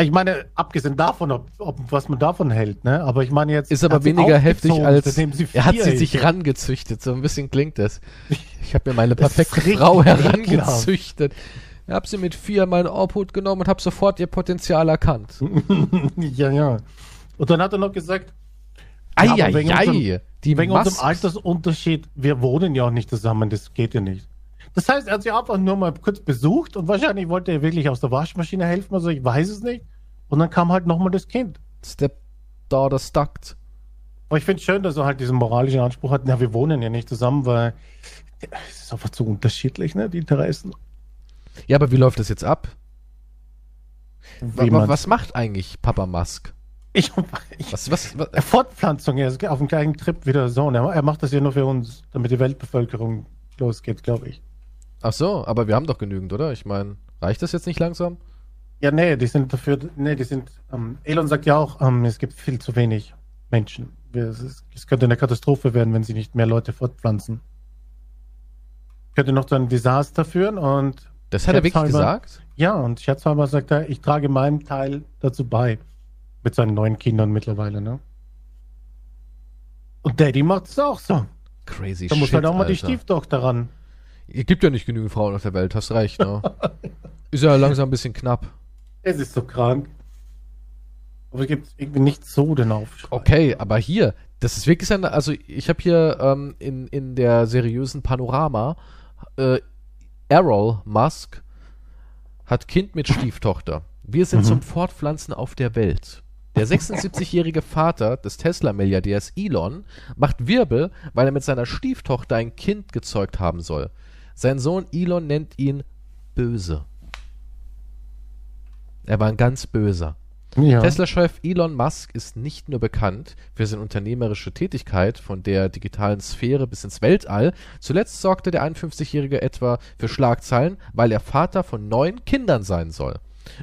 Ich meine, abgesehen davon, ob, ob, was man davon hält, ne? Aber ich meine jetzt... Ist aber weniger heftig, als er hat sie sich rangezüchtet. So ein bisschen klingt das. Ich habe mir meine perfekte Frau herangezüchtet. Ich habe sie mit vier in meinen Obhut genommen und habe sofort ihr Potenzial erkannt. Ja, ja. Und dann hat er noch gesagt... Ja, ei, wegen ei, unserem, die wegen Masks. Unserem Altersunterschied, wir wohnen ja auch nicht zusammen, das geht ja nicht. Das heißt, er hat sie einfach nur mal kurz besucht und wahrscheinlich wollte er wirklich aus der Waschmaschine helfen, also ich weiß es nicht. Und dann kam halt nochmal das Kind. Stepdaughter stuckt. Aber ich finde es schön, dass er halt diesen moralischen Anspruch hat, na, wir wohnen ja nicht zusammen, weil es ist einfach zu unterschiedlich, ne, die Interessen. Ja, aber wie läuft das jetzt ab? Wie, was macht eigentlich Papa Musk? Ich, ich, was, was, was? Fortpflanzung, er ist auf dem gleichen Trip wie der Sohn. Er, er macht das ja nur für uns, damit die Weltbevölkerung losgeht, glaube ich. Ach so, aber wir haben doch genügend, oder? Ich meine, reicht das jetzt nicht langsam? Ja, nee, die sind dafür, nee, die sind, ähm, Elon sagt ja auch, ähm, es gibt viel zu wenig Menschen. Es, es könnte eine Katastrophe werden, wenn sie nicht mehr Leute fortpflanzen. Könnte noch zu einem Desaster führen und... Das hat er wirklich gesagt? Ja, und scherzhalber sagt er, ich trage meinen Teil dazu bei. Mit seinen neuen Kindern mittlerweile, ne? Und Daddy macht es auch so. Crazy shit, da muss halt auch mal die Stieftochter ran. Es gibt ja nicht genügend Frauen auf der Welt, hast recht, ne? Ist ja langsam ein bisschen knapp. Es ist so krank. Aber es gibt irgendwie nicht so den Aufschrei. Okay, aber hier, das ist wirklich ein, also ich habe hier ähm, in, in der seriösen Panorama, äh, Errol Musk hat Kind mit Stieftochter. Wir sind mhm. zum Fortpflanzen auf der Welt. Der sechsundsiebzigjährige Vater des Tesla-Milliardärs Elon macht Wirbel, weil er mit seiner Stieftochter ein Kind gezeugt haben soll. Sein Sohn Elon nennt ihn böse. Er war ein ganz böser. Ja. Tesla-Chef Elon Musk ist nicht nur bekannt für seine unternehmerische Tätigkeit von der digitalen Sphäre bis ins Weltall. Zuletzt sorgte der einundfünfzigjährige etwa für Schlagzeilen, weil er Vater von neun Kindern sein soll.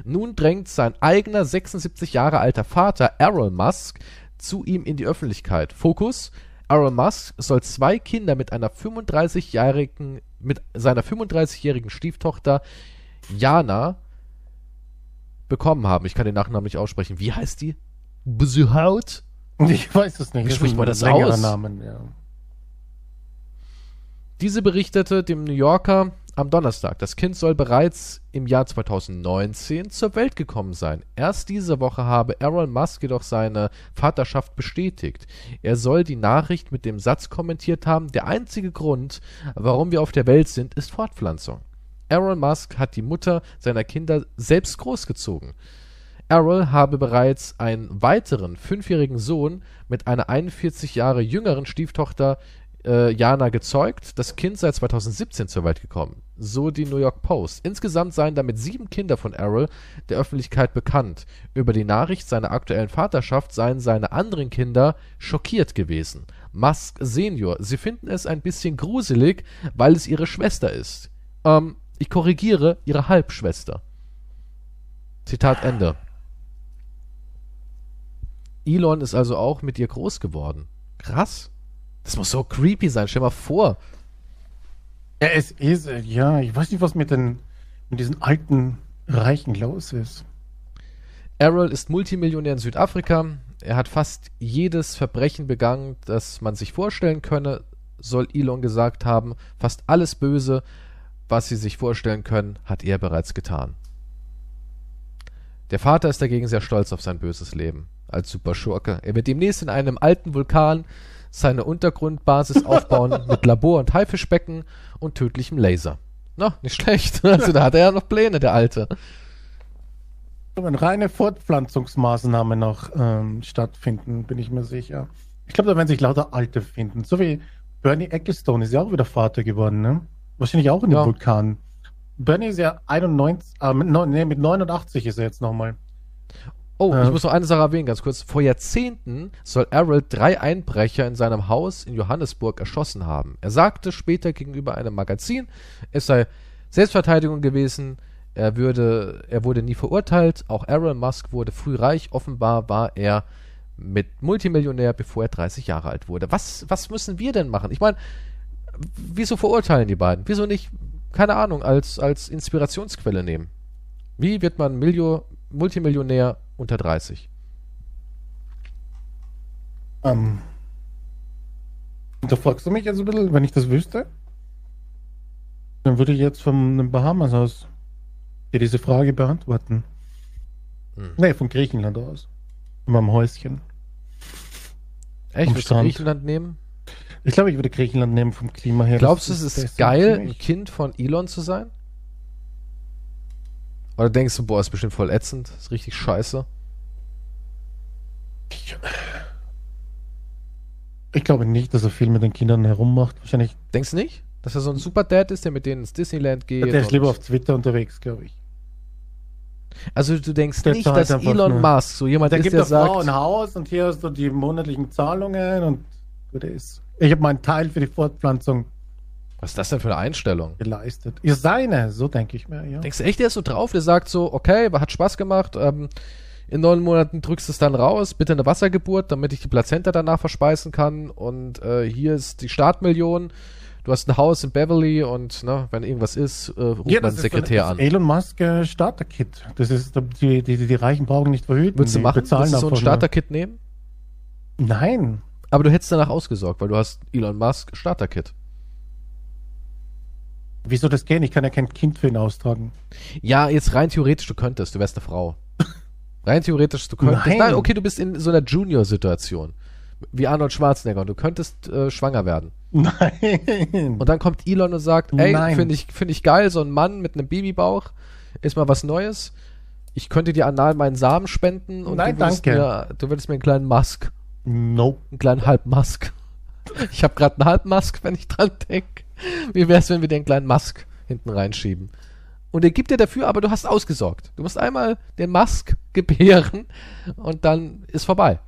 Nun drängt sein eigener sechsundsiebzig Jahre alter Vater Errol Musk zu ihm in die Öffentlichkeit. Fokus: Errol Musk soll zwei Kinder mit einer fünfunddreißigjährigen mit seiner fünfunddreißigjährigen Stieftochter Jana bekommen haben. Ich kann den Nachnamen nicht aussprechen. Wie heißt die? Besuhaut? Ich weiß es nicht. Wie spricht man das aus? Namen, ja. Diese berichtete dem New Yorker am Donnerstag, das Kind soll bereits im Jahr zweitausendneunzehn zur Welt gekommen sein. Erst diese Woche habe Errol Musk jedoch seine Vaterschaft bestätigt. Er soll die Nachricht mit dem Satz kommentiert haben, der einzige Grund, warum wir auf der Welt sind, ist Fortpflanzung. Errol Musk hat die Mutter seiner Kinder selbst großgezogen. Errol habe bereits einen weiteren fünfjährigen Sohn mit einer einundvierzig Jahre jüngeren Stieftochter äh, Jana gezeugt. Das Kind sei zweitausendsiebzehn zur Welt gekommen, so die New York Post. Insgesamt seien damit sieben Kinder von Errol der Öffentlichkeit bekannt. Über die Nachricht seiner aktuellen Vaterschaft seien seine anderen Kinder schockiert gewesen. Musk Senior, sie finden es ein bisschen gruselig, weil es ihre Schwester ist. Ähm, ich korrigiere, ihre Halbschwester. Zitat Ende. Elon ist also auch mit ihr groß geworden. Krass. Das muss so creepy sein. Stell mal vor. Ja, es ist, ja, ich weiß nicht, was mit, den, mit diesen alten Reichen los ist. Errol ist Multimillionär in Südafrika. Er hat fast jedes Verbrechen begangen, das man sich vorstellen könne, soll Elon gesagt haben. Fast alles Böse, was sie sich vorstellen können, hat er bereits getan. Der Vater ist dagegen sehr stolz auf sein böses Leben. Als Superschurke. Er wird demnächst in einem alten Vulkan seine Untergrundbasis aufbauen mit Labor und Haifischbecken und tödlichem Laser. Na, nicht schlecht. Also da hat er ja noch Pläne, der Alte. Wenn reine Fortpflanzungsmaßnahmen noch ähm, stattfinden, bin ich mir sicher. Ich glaube, da werden sich lauter Alte finden. So wie Bernie Ecclestone ist ja auch wieder Vater geworden, ne? Wahrscheinlich auch in dem ja. Vulkan. Bernie ist ja einundneunzig, äh, mit, ne, mit neunundachtzig ist er jetzt nochmal. Oh, ich muss noch eine Sache erwähnen, ganz kurz. Vor Jahrzehnten soll Errol drei Einbrecher in seinem Haus in Johannesburg erschossen haben. Er sagte später gegenüber einem Magazin, es sei Selbstverteidigung gewesen, er, würde, er wurde nie verurteilt, auch Errol Musk wurde früh reich, offenbar war er mit Multimillionär, bevor er dreißig Jahre alt wurde. Was, was müssen wir denn machen? Ich meine, wieso verurteilen die beiden? Wieso nicht, keine Ahnung, als, als Inspirationsquelle nehmen? Wie wird man Miljo, Multimillionär unter dreißig? Ähm. Da fragst du mich jetzt ein bisschen, wenn ich das wüsste, dann würde ich jetzt vom Bahamas aus dir diese Frage beantworten. Hm. Nee, von Griechenland aus. In meinem Häuschen. Echt? Würdest du Griechenland nehmen? Ich glaube, ich würde Griechenland nehmen vom Klima her. Glaubst du, es ist geil, ein Kind von Elon zu sein? Oder denkst du, boah, ist bestimmt voll ätzend, ist richtig scheiße? Ich glaube nicht, dass er viel mit den Kindern herummacht. Wahrscheinlich. Denkst du nicht? Dass er so ein super Dad ist, der mit denen ins Disneyland geht? Der ist lieber auf Twitter unterwegs, glaube ich. Also du denkst nicht, dass Elon Musk so jemand ist, der sagt... Der gibt der Frau ein Haus und hier hast du die monatlichen Zahlungen und gut ist. Ich habe meinen Teil für die Fortpflanzung... Was ist das denn für eine Einstellung? Geleistet. Ihr seine, so denke ich mir, ja. Denkst du echt, der ist so drauf, der sagt so, okay, hat Spaß gemacht, ähm, in neun Monaten drückst du es dann raus, bitte eine Wassergeburt, damit ich die Plazenta danach verspeisen kann und äh, hier ist die Startmillion, du hast ein Haus in Beverly und ne, wenn irgendwas ist, äh, ruft ja, man den Sekretär von, an. Elon Musk äh, Starter-Kit, das ist, die, die, die, die Reichen brauchen nicht verhüten. Würdest du machen, bezahlen würdest du so ein Starter-Kit nehmen? Nein. Aber du hättest danach ausgesorgt, weil du hast Elon Musk Starter-Kit. Wieso das gehen? Ich kann ja kein Kind für ihn austragen. Ja, jetzt rein theoretisch, du könntest. Du wärst eine Frau. Rein theoretisch, du könntest. Nein, Nein okay, du bist in so einer Junior-Situation. Wie Arnold Schwarzenegger. Du könntest äh, schwanger werden. Nein. Und dann kommt Elon und sagt, ey, finde ich, find ich geil, so ein Mann mit einem Babybauch ist mal was Neues. Ich könnte dir anal meinen Samen spenden. Und Nein, du danke. Mir, du würdest mir einen kleinen Musk. Nope. Einen kleinen Halbmusk. Ich habe gerade einen Halbmusk, wenn ich dran denke. Wie wär's, wenn wir den kleinen Musk hinten reinschieben? Und er gibt dir dafür, aber du hast ausgesorgt. Du musst einmal den Musk gebären und dann ist vorbei.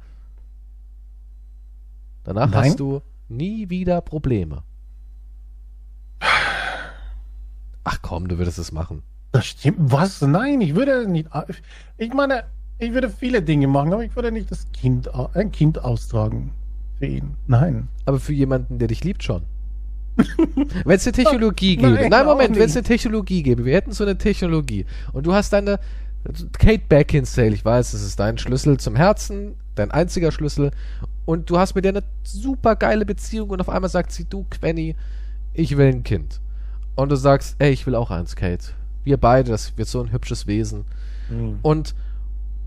Danach Nein. hast du nie wieder Probleme. Ach komm, du würdest es machen. Das stimmt. Was? Nein, ich würde nicht... Ich meine, ich würde viele Dinge machen, aber ich würde nicht das Kind, ein Kind austragen für ihn. Nein. Aber für jemanden, der dich liebt, schon. Wenn es eine Technologie gäbe. Nein, Nein Moment, wenn es eine Technologie gäbe. Wir hätten so eine Technologie. Und du hast deine Kate Beckinsale, ich weiß, das ist dein Schlüssel zum Herzen. dein einziger Schlüssel und du hast mit dir eine super geile Beziehung und auf einmal sagt sie, du Quenny, ich will ein Kind. Und du sagst, ey, ich will auch eins, Kate. Wir beide, das wird so ein hübsches Wesen. Mhm. Und,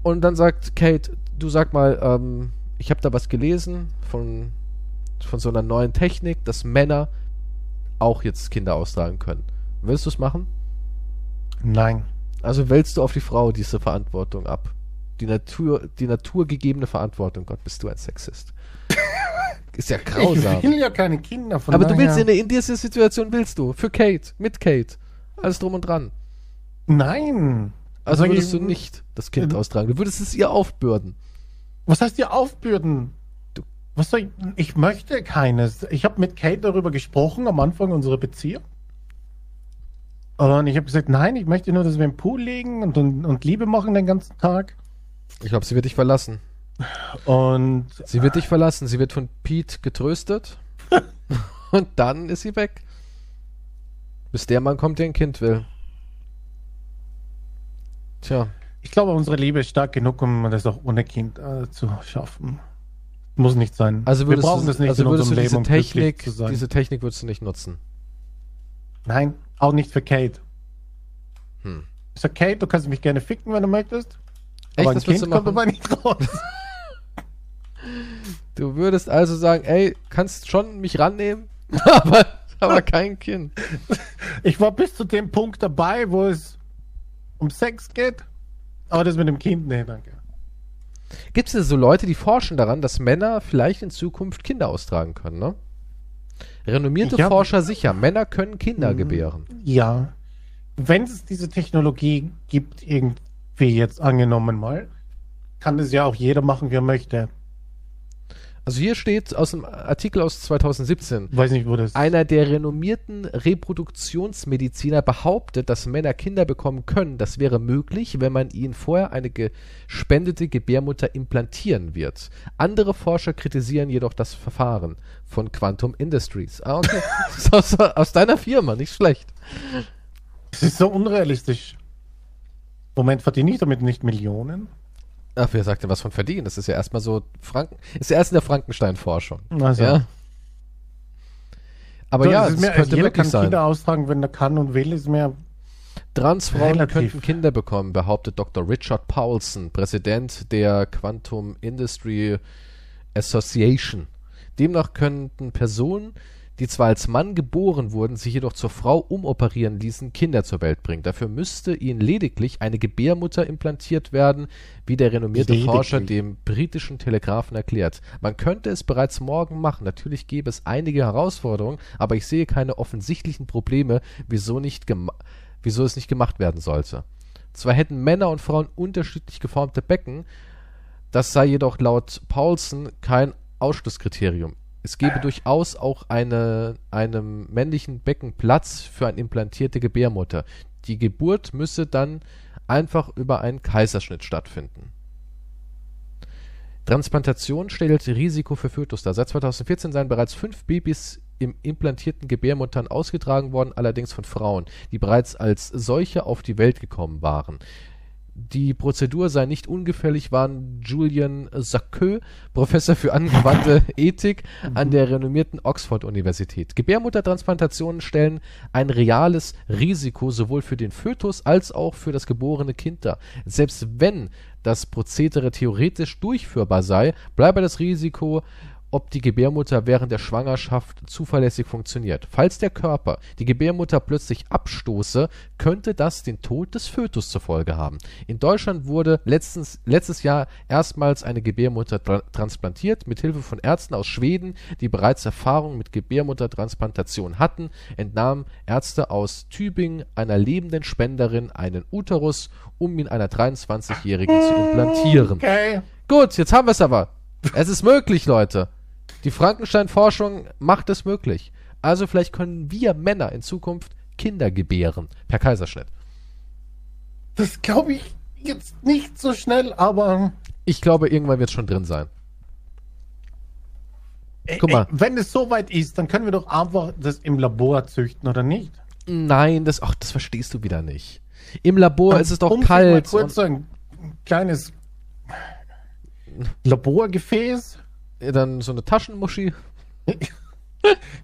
und dann sagt Kate, du sag mal, ähm, ich habe da was gelesen von, von so einer neuen Technik, dass Männer auch jetzt Kinder austragen können. Willst du es machen? Nein. Also wälzt du auf die Frau diese Verantwortung ab. Die Natur, die naturgegebene Verantwortung. Gott, bist du ein Sexist. Ist ja grausam. Ich will ja keine Kinder von Aber daher. Du willst in, in dieser Situation, willst du. Für Kate, mit Kate. Alles drum und dran. Nein. Also würdest ich, du nicht das Kind äh, austragen. Du würdest es ihr aufbürden. Was heißt ihr aufbürden? Du. Was soll ich, ich möchte keines. Ich habe mit Kate darüber gesprochen am Anfang unserer Beziehung. Und ich habe gesagt, nein, ich möchte nur, dass wir im Pool liegen und, und, und Liebe machen den ganzen Tag. Ich glaube, sie wird dich verlassen. Und sie wird dich verlassen. Sie wird von Pete getröstet. Und dann ist sie weg. Bis der Mann kommt, der ein Kind will. Tja. Ich glaube, unsere Liebe ist stark genug, um das auch ohne Kind äh, zu schaffen. Muss nicht sein. Also wir brauchen du, das nicht also in unserem Leben, diese um Technik, glücklich zu sein. Diese Technik würdest du nicht nutzen? Nein, auch nicht für Kate. Hm. Ich sag, Kate, du kannst mich gerne ficken, wenn du möchtest. Echt, aber das ein Kind kommt dabei nicht raus. Du würdest also sagen, ey, kannst schon mich rannehmen, aber, aber kein Kind. Ich war bis zu dem Punkt dabei, wo es um Sex geht, aber das mit dem Kind, nee, danke. Gibt es ja so Leute, die forschen daran, dass Männer vielleicht in Zukunft Kinder austragen können, ne? Renommierte hab, Forscher sicher, Männer können Kinder gebären. Ja, wenn es diese Technologie gibt, irgendwie, wie jetzt angenommen mal, kann das ja auch jeder machen, wie er möchte. Also hier steht aus einem Artikel aus zweitausendsiebzehn, weiß nicht, wo das einer der renommierten Reproduktionsmediziner behauptet, dass Männer Kinder bekommen können. Das wäre möglich, wenn man ihnen vorher eine gespendete Gebärmutter implantieren wird. Andere Forscher kritisieren jedoch das Verfahren von Quantum Industries. Ah, okay. aus, aus deiner Firma, nicht schlecht. Das ist so unrealistisch. Moment, verdiene ich damit nicht Millionen? Ach, wer sagt denn was von verdienen? Das ist ja erstmal so Franken. Ist ja erst in der Frankenstein-Forschung. Also. Ja. Aber so, ja, es könnte jeder wirklich kann sein. Kinder austragen, wenn er kann und will, ist mehr. Transfrauen relativ. Könnten Kinder bekommen, behauptet Doktor Richard Paulson, Präsident der Quantum Industry Association. Demnach könnten Personen, die zwar als Mann geboren wurden, sich jedoch zur Frau umoperieren ließen, Kinder zur Welt bringen. Dafür müsste ihnen lediglich eine Gebärmutter implantiert werden, wie der renommierte lediglich. Forscher dem britischen Telegraphen erklärt. Man könnte es bereits morgen machen. Natürlich gäbe es einige Herausforderungen, aber ich sehe keine offensichtlichen Probleme, wieso, nicht gem- wieso es nicht gemacht werden sollte. Zwar hätten Männer und Frauen unterschiedlich geformte Becken, das sei jedoch laut Paulson kein Ausschlusskriterium. Es gebe durchaus auch eine, einem männlichen Becken Platz für eine implantierte Gebärmutter. Die Geburt müsse dann einfach über einen Kaiserschnitt stattfinden. Transplantation stellt Risiko für Fötus dar. Seit zweitausendvierzehn seien bereits fünf Babys im implantierten Gebärmuttern ausgetragen worden, allerdings von Frauen, die bereits als solche auf die Welt gekommen waren. Die Prozedur sei nicht ungefährlich, waren Julien Sacqueux, Professor für angewandte Ethik an der renommierten Oxford-Universität. Gebärmuttertransplantationen stellen ein reales Risiko sowohl für den Fötus als auch für das geborene Kind dar. Selbst wenn das Prozedere theoretisch durchführbar sei, bleibe das Risiko, ob die Gebärmutter während der Schwangerschaft zuverlässig funktioniert. Falls der Körper die Gebärmutter plötzlich abstoße, könnte das den Tod des Fötus zur Folge haben. In Deutschland wurde letztens, letztes Jahr erstmals eine Gebärmutter tra- transplantiert, mit Hilfe von Ärzten aus Schweden, die bereits Erfahrung mit Gebärmuttertransplantation hatten, entnahmen Ärzte aus Tübingen einer lebenden Spenderin einen Uterus, um ihn einer dreiundzwanzigjährigen zu implantieren. Okay. Gut, jetzt haben wir es aber. Es ist möglich, Leute. Die Frankenstein-Forschung macht es möglich. Also vielleicht können wir Männer in Zukunft Kinder gebären. Per Kaiserschnitt. Das glaube ich jetzt nicht so schnell, aber... Ich glaube, irgendwann wird es schon drin sein. Guck mal. Wenn es soweit ist, dann können wir doch einfach das im Labor züchten, oder nicht? Nein, das, ach, das verstehst du wieder nicht. Im Labor dann ist es doch um kalt. Ich mal kurz so ein kleines... Laborgefäß, dann so eine Taschenmuschi.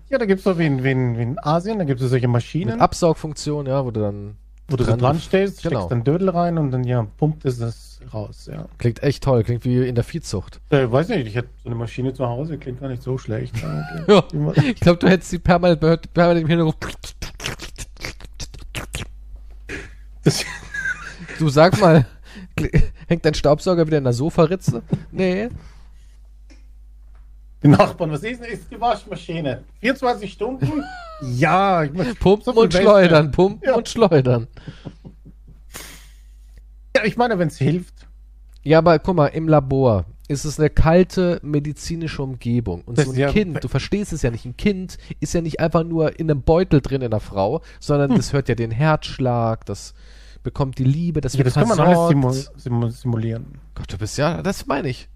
Ja, da gibt es doch wie in, wie, in, wie in Asien, da gibt es solche Maschinen. Mit Absaugfunktion, ja, wo du dann... Wo du so dran stehst, steckst genau. Dann Dödel rein und dann ja, pumpt es das raus. Ja. Klingt echt toll, klingt wie in der Viehzucht. Äh, weiß nicht, ich hätte so eine Maschine zu Hause, klingt gar nicht so schlecht. Ja, ich glaube, du hättest sie permanent gehört, permanent im Hintergrund. Das du sag mal, hängt dein Staubsauger wieder in der Sofaritze? Nee. Die Nachbarn, was ist denn? Ist die Waschmaschine. vierundzwanzig Stunden? Ja. Ich mein, pumpen so und schleudern, Beste. pumpen ja. und schleudern. Ja, ich meine, wenn es hilft. Ja, aber guck mal, im Labor ist es eine kalte medizinische Umgebung. Und das so ein ja, Kind, du verstehst es ja nicht, ein Kind ist ja nicht einfach nur in einem Beutel drin in der Frau, sondern hm. das hört ja den Herzschlag, das bekommt die Liebe, das ja, wird das versorgt. Kann man alles simu- simulieren. Gott, du bist ja, das meine ich.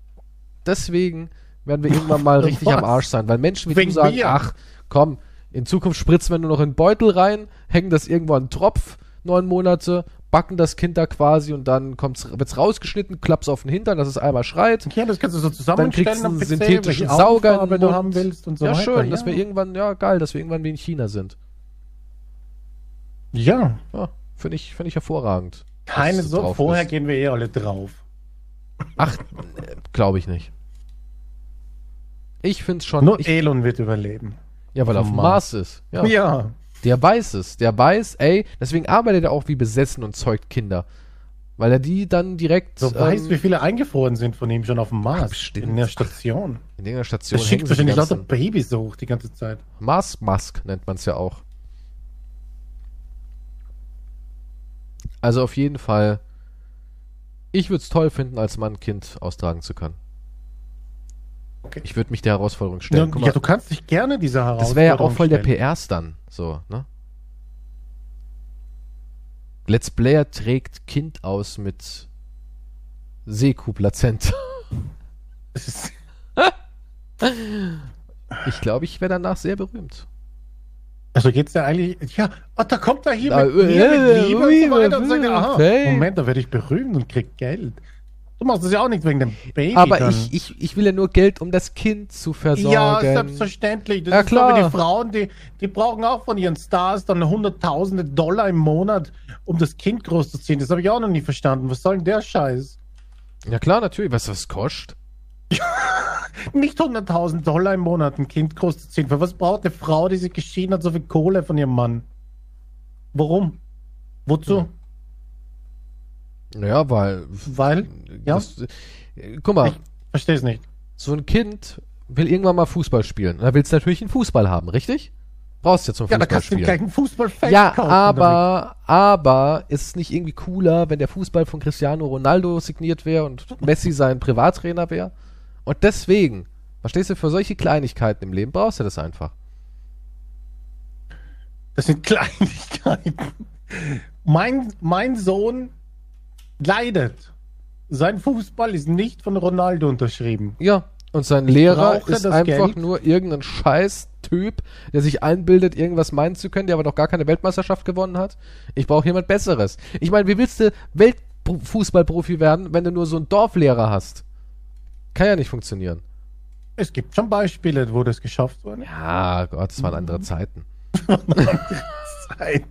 Deswegen... werden wir irgendwann mal richtig was? am Arsch sein. Weil Menschen wie Wegen du sagen, mir. ach, komm, in Zukunft spritzen wir nur noch in den Beutel rein, hängen das irgendwo an den Tropf, neun Monate, backen das Kind da quasi und dann wird es rausgeschnitten, klappt's auf den Hintern, dass es einmal schreit. Ja, das kannst du so zusammenstellen. Dann kriegst du einen P C, synthetischen Sauger, wenn du haben willst und so weiter. Ja, schön, ja. dass wir irgendwann, ja geil, dass wir irgendwann wie in China sind. Ja. ja Finde ich, find ich hervorragend. Keine Sorge, vorher ist. gehen wir eh alle drauf. Ach, glaube ich nicht. Ich find's schon... Nur ich, Elon wird überleben. Ja, weil er auf dem Mars ist. Ja. ja. Der weiß es. Der weiß, ey, deswegen arbeitet er auch wie besessen und zeugt Kinder. Weil er die dann direkt... So ähm, weiß, wie viele eingefroren sind von ihm schon auf dem Mars. Bestimmt. In der Station. In der Station. Das schickt wahrscheinlich lauter Babys so hoch die ganze Zeit. Mars Musk nennt man's ja auch. Also auf jeden Fall, ich würde es toll finden, als Mann ein Kind austragen zu können. Okay. Ich würde mich der Herausforderung stellen. Ja, mal, ja, du kannst dich gerne dieser Herausforderung stellen. Das wäre ja auch voll stellen. Der P Rs dann. So, ne? Let's Player trägt Kind aus mit Seekuh-Plazenta. Ich glaube, ich wäre danach sehr berühmt. Also geht's ja eigentlich... Ja, oh, da kommt er hier da, mit, äh, mir, mit Liebe äh, und so weiter äh, und sagt, äh, aha, hey. Moment, da werde ich berühmt und krieg Geld. Du machst das ja auch nicht wegen dem Baby. Aber dann. Ich, ich, ich will ja nur Geld, um das Kind zu versorgen. Ja, selbstverständlich. Das ja, ist klar. Die Frauen, die, die brauchen auch von ihren Stars dann hunderttausende Dollar im Monat, um das Kind großzuziehen. Das habe ich auch noch nie verstanden. Was soll denn der Scheiß? Ja klar, natürlich. Weißt du, was es kostet? Nicht hunderttausend Dollar im Monat, ein Kind großzuziehen. Für was braucht eine Frau, die sich geschieden hat, so viel Kohle von ihrem Mann? Warum? Wozu? Hm. Naja, weil... Weil? Ja. Das, äh, guck mal. Ich verstehe es nicht. So ein Kind will irgendwann mal Fußball spielen. Da willst du natürlich einen Fußball haben, richtig? Brauchst du ja zum Fußball spielen. Ja, da kannst spielen. Du gleich einen Fußballfeld ja, kaufen. Ja, aber, aber ist es nicht irgendwie cooler, wenn der Fußball von Cristiano Ronaldo signiert wäre und Messi sein Privattrainer wäre? Und deswegen, verstehst du, für solche Kleinigkeiten im Leben brauchst du das einfach. Das sind Kleinigkeiten. Mein, mein Sohn leidet. Sein Fußball ist nicht von Ronaldo unterschrieben. Ja, und sein ich Lehrer ist einfach Geld. Nur irgendein Scheiß-Typ, der sich einbildet, irgendwas meinen zu können, der aber noch gar keine Weltmeisterschaft gewonnen hat. Ich brauche jemand Besseres. Ich meine, wie willst du Weltfußballprofi werden, wenn du nur so einen Dorflehrer hast? Kann ja nicht funktionieren. Es gibt schon Beispiele, wo das geschafft wurde. Ja, Gott, das waren mhm. andere Zeiten. andere Zeiten.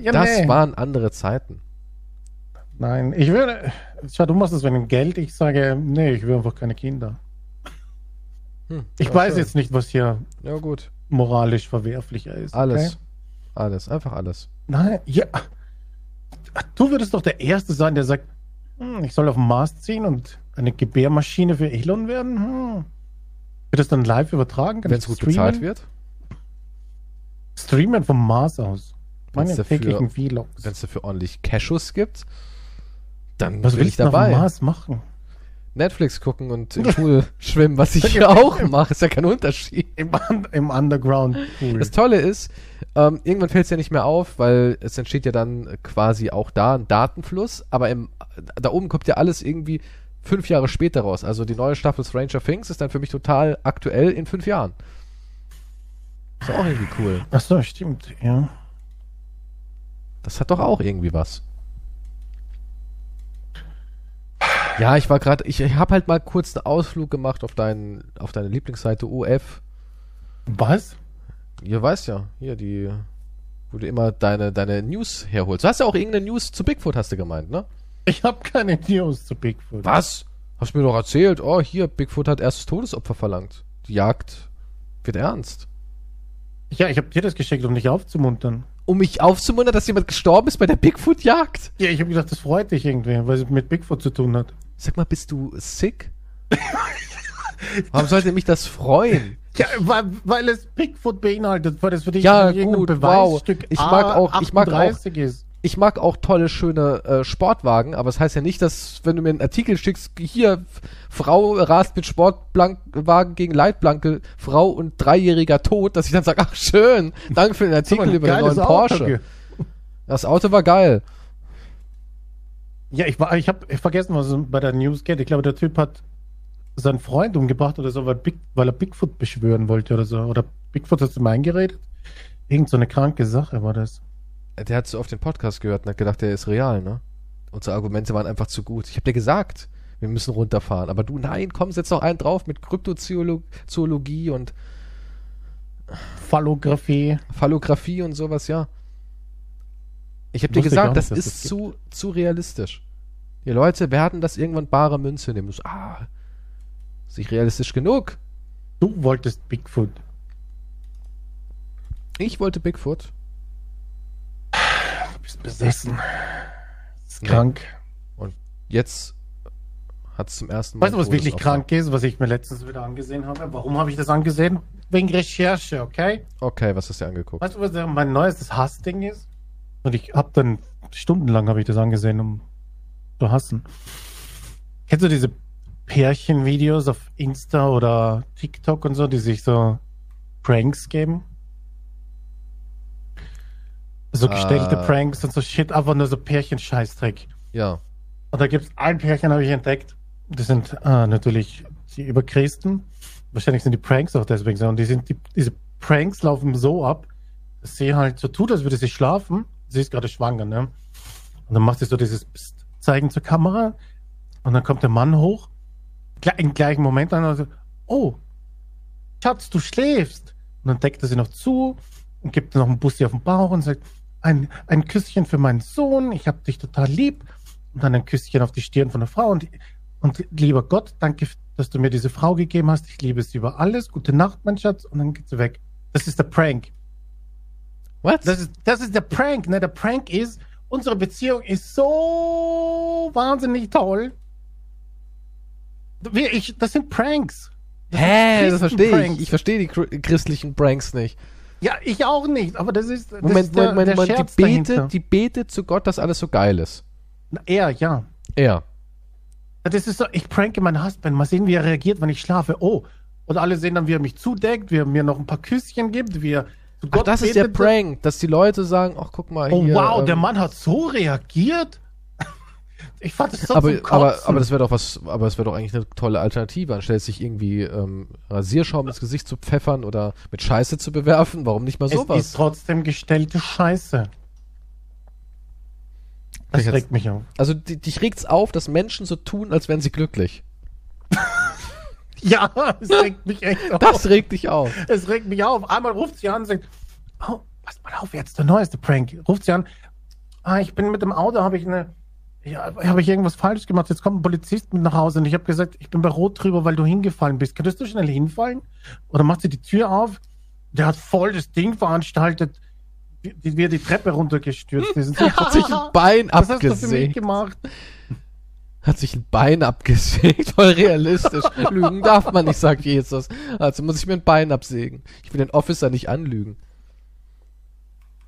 Ja, das nee. waren andere Zeiten. Nein, ich würde... Schau, du machst es wegen dem Geld. Ich sage, nee, ich will einfach keine Kinder. Hm, ich weiß schön. jetzt nicht, was hier ja, gut. moralisch verwerflicher ist. Alles. Okay? Alles. Einfach alles. Nein, ja. Du würdest doch der Erste sein, der sagt, hm, ich soll auf den Mars ziehen und eine Gebärmaschine für Elon werden? Hm. Wird das dann live übertragen? Wenn es gut bezahlt wird? Streamen vom Mars aus. Meine täglichen Vlogs. Wenn es dafür ordentlich Cashus gibt... Dann was will ich dabei? Mars machen? Netflix gucken und im Pool schwimmen, was ich ja auch mache. Ist ja kein Unterschied. Im, im Underground-Pool. Das Tolle ist, ähm, irgendwann fällt es ja nicht mehr auf, weil es entsteht ja dann quasi auch da ein Datenfluss. Aber im, da oben kommt ja alles irgendwie fünf Jahre später raus. Also die neue Staffel Stranger Things ist dann für mich total aktuell in fünf Jahren. Ist auch irgendwie cool. Ach so, stimmt, ja. Das hat doch auch irgendwie was. Ja, ich war gerade, ich, ich habe halt mal kurz einen Ausflug gemacht auf, dein, auf deine Lieblingsseite O F. Was? Ihr weißt ja, hier die, wo du immer deine, deine News herholst. Du hast ja auch irgendeine News zu Bigfoot, hast du gemeint, ne? Ich habe keine News zu Bigfoot. Was? Hast du mir doch erzählt, oh hier, Bigfoot hat erstes Todesopfer verlangt. Die Jagd wird ernst. Ja, ich habe dir das geschickt, um dich aufzumuntern. Um mich aufzumuntern, dass jemand gestorben ist bei der Bigfoot-Jagd? Ja, ich habe gedacht, das freut dich irgendwie, weil es mit Bigfoot zu tun hat. Sag mal, bist du sick? Warum sollte mich das freuen? Ja, weil, weil es Bigfoot beinhaltet, weil das für dich ja, gut, Beweisstück wow. ich mag auch, ich mag auch, ist. Ich mag auch tolle, schöne äh, Sportwagen, aber es das heißt ja nicht, dass, wenn du mir einen Artikel schickst, hier, Frau rast mit Sportwagen gegen Leitplanke, Frau und Dreijähriger tot, dass ich dann sage, ach schön, danke für den Artikel über den neuen Auto. Porsche. Das Auto war geil. Ja, ich, war, ich habe vergessen, was bei der News geht. Ich glaube, der Typ hat seinen Freund umgebracht oder so, weil, Big, weil er Bigfoot beschwören wollte oder so. Oder Bigfoot hat zu ihm eingeredet. Irgend so eine kranke Sache war das. Der hat so oft den Podcast gehört und hat gedacht, der ist real, ne? Unsere Argumente waren einfach zu gut. Ich hab dir gesagt, wir müssen runterfahren. Aber du, nein, komm, setz doch einen drauf mit Kryptozoologie und Phallographie. Phallographie und sowas, ja. Ich hab dir gesagt, das ist zu, zu realistisch. Die Leute werden das irgendwann bare Münze nehmen. Das, ah, ist nicht realistisch genug. Du wolltest Bigfoot. Ich wollte Bigfoot. Du bist besessen. Das ist nee. Krank. Und jetzt hat es zum ersten Mal... Weißt du, was wirklich krank ist, was ich mir letztens wieder angesehen habe? Warum habe ich das angesehen? Wegen Recherche, okay? Okay, was hast du dir angeguckt? Weißt du, was mein neues Hassding ist? Und ich habe dann... Stundenlang habe ich das angesehen, um zu hassen. Kennst du diese Pärchenvideos auf Insta oder TikTok und so, die sich so Pranks geben? So gestellte ah. Pranks und so Shit, einfach nur so Pärchen-Scheißdreck. Ja. Und da gibt es ein Pärchen, habe ich entdeckt. Das sind äh, natürlich die Überchristen. Wahrscheinlich sind die Pranks auch deswegen so. Und die sind, die, diese Pranks laufen so ab, dass sie halt so tut, als würde sie schlafen. Sie ist gerade schwanger, ne? Und dann macht sie so dieses Psst, Zeigen zur Kamera. Und dann kommt der Mann hoch. Im gleichen Moment dann also, oh, Schatz, du schläfst. Und dann deckt er sie noch zu und gibt noch einen Bussi auf den Bauch und sagt, Ein, ein Küsschen für meinen Sohn, ich hab dich total lieb. Und dann ein Küsschen auf die Stirn von der Frau. Und, und lieber Gott, danke, dass du mir diese Frau gegeben hast. Ich liebe sie über alles. Gute Nacht, mein Schatz. Und dann geht sie weg. Das ist der Prank. What? Das ist, das ist der Prank. Ne? Der Prank ist, unsere Beziehung ist so wahnsinnig toll. Wir, ich, das sind Pranks. Das Hä? Sind das verstehe ich. Ich verstehe die christlichen Pranks nicht. Ja, ich auch nicht, aber das ist, das Moment, ist der, Moment, der Moment, Scherz die betet, die betet zu Gott, dass alles so geil ist. Na, er, ja. Er. Das ist so, ich pranke meinen Husband, mal sehen, wie er reagiert, wenn ich schlafe. Oh, und alle sehen dann, wie er mich zudeckt, wie er mir noch ein paar Küsschen gibt, wie er zu Gott ach, das betet. Ist der Prank, dass die Leute sagen, ach, guck mal hier. Oh, wow, ähm, der Mann hat so reagiert. Ich fand das so aber, aber, aber das wäre doch was, aber es wäre doch eigentlich eine tolle Alternative, anstelle sich irgendwie ähm, Rasierschaum ins Gesicht zu pfeffern oder mit Scheiße zu bewerfen. Warum nicht mal sowas? Es ist trotzdem gestellte Scheiße. Das regt mich auf. Also die, dich regt's auf, dass Menschen so tun, als wären sie glücklich. Ja, es regt mich echt auf. Das regt dich auf. Es regt mich auf. Einmal ruft sie an und sagt, oh, pass mal auf, jetzt der neueste Prank. Ruft sie an, ah, ich bin mit dem Auto, habe ich eine Ja, habe ich irgendwas falsch gemacht? Jetzt kommt ein Polizist mit nach Hause und ich habe gesagt, ich bin bei Rot drüber, weil du hingefallen bist. Könntest du schnell hinfallen? Oder macht sie die Tür auf? Der hat voll das Ding veranstaltet, wie wir die Treppe runtergestürzt ist. Hat sich ein Bein abgesägt. Was hast du für mich gemacht? Hat sich ein Bein abgesägt. Voll realistisch. Lügen darf man nicht, sagt Jesus. Also muss ich mir ein Bein absägen. Ich will den Officer nicht anlügen.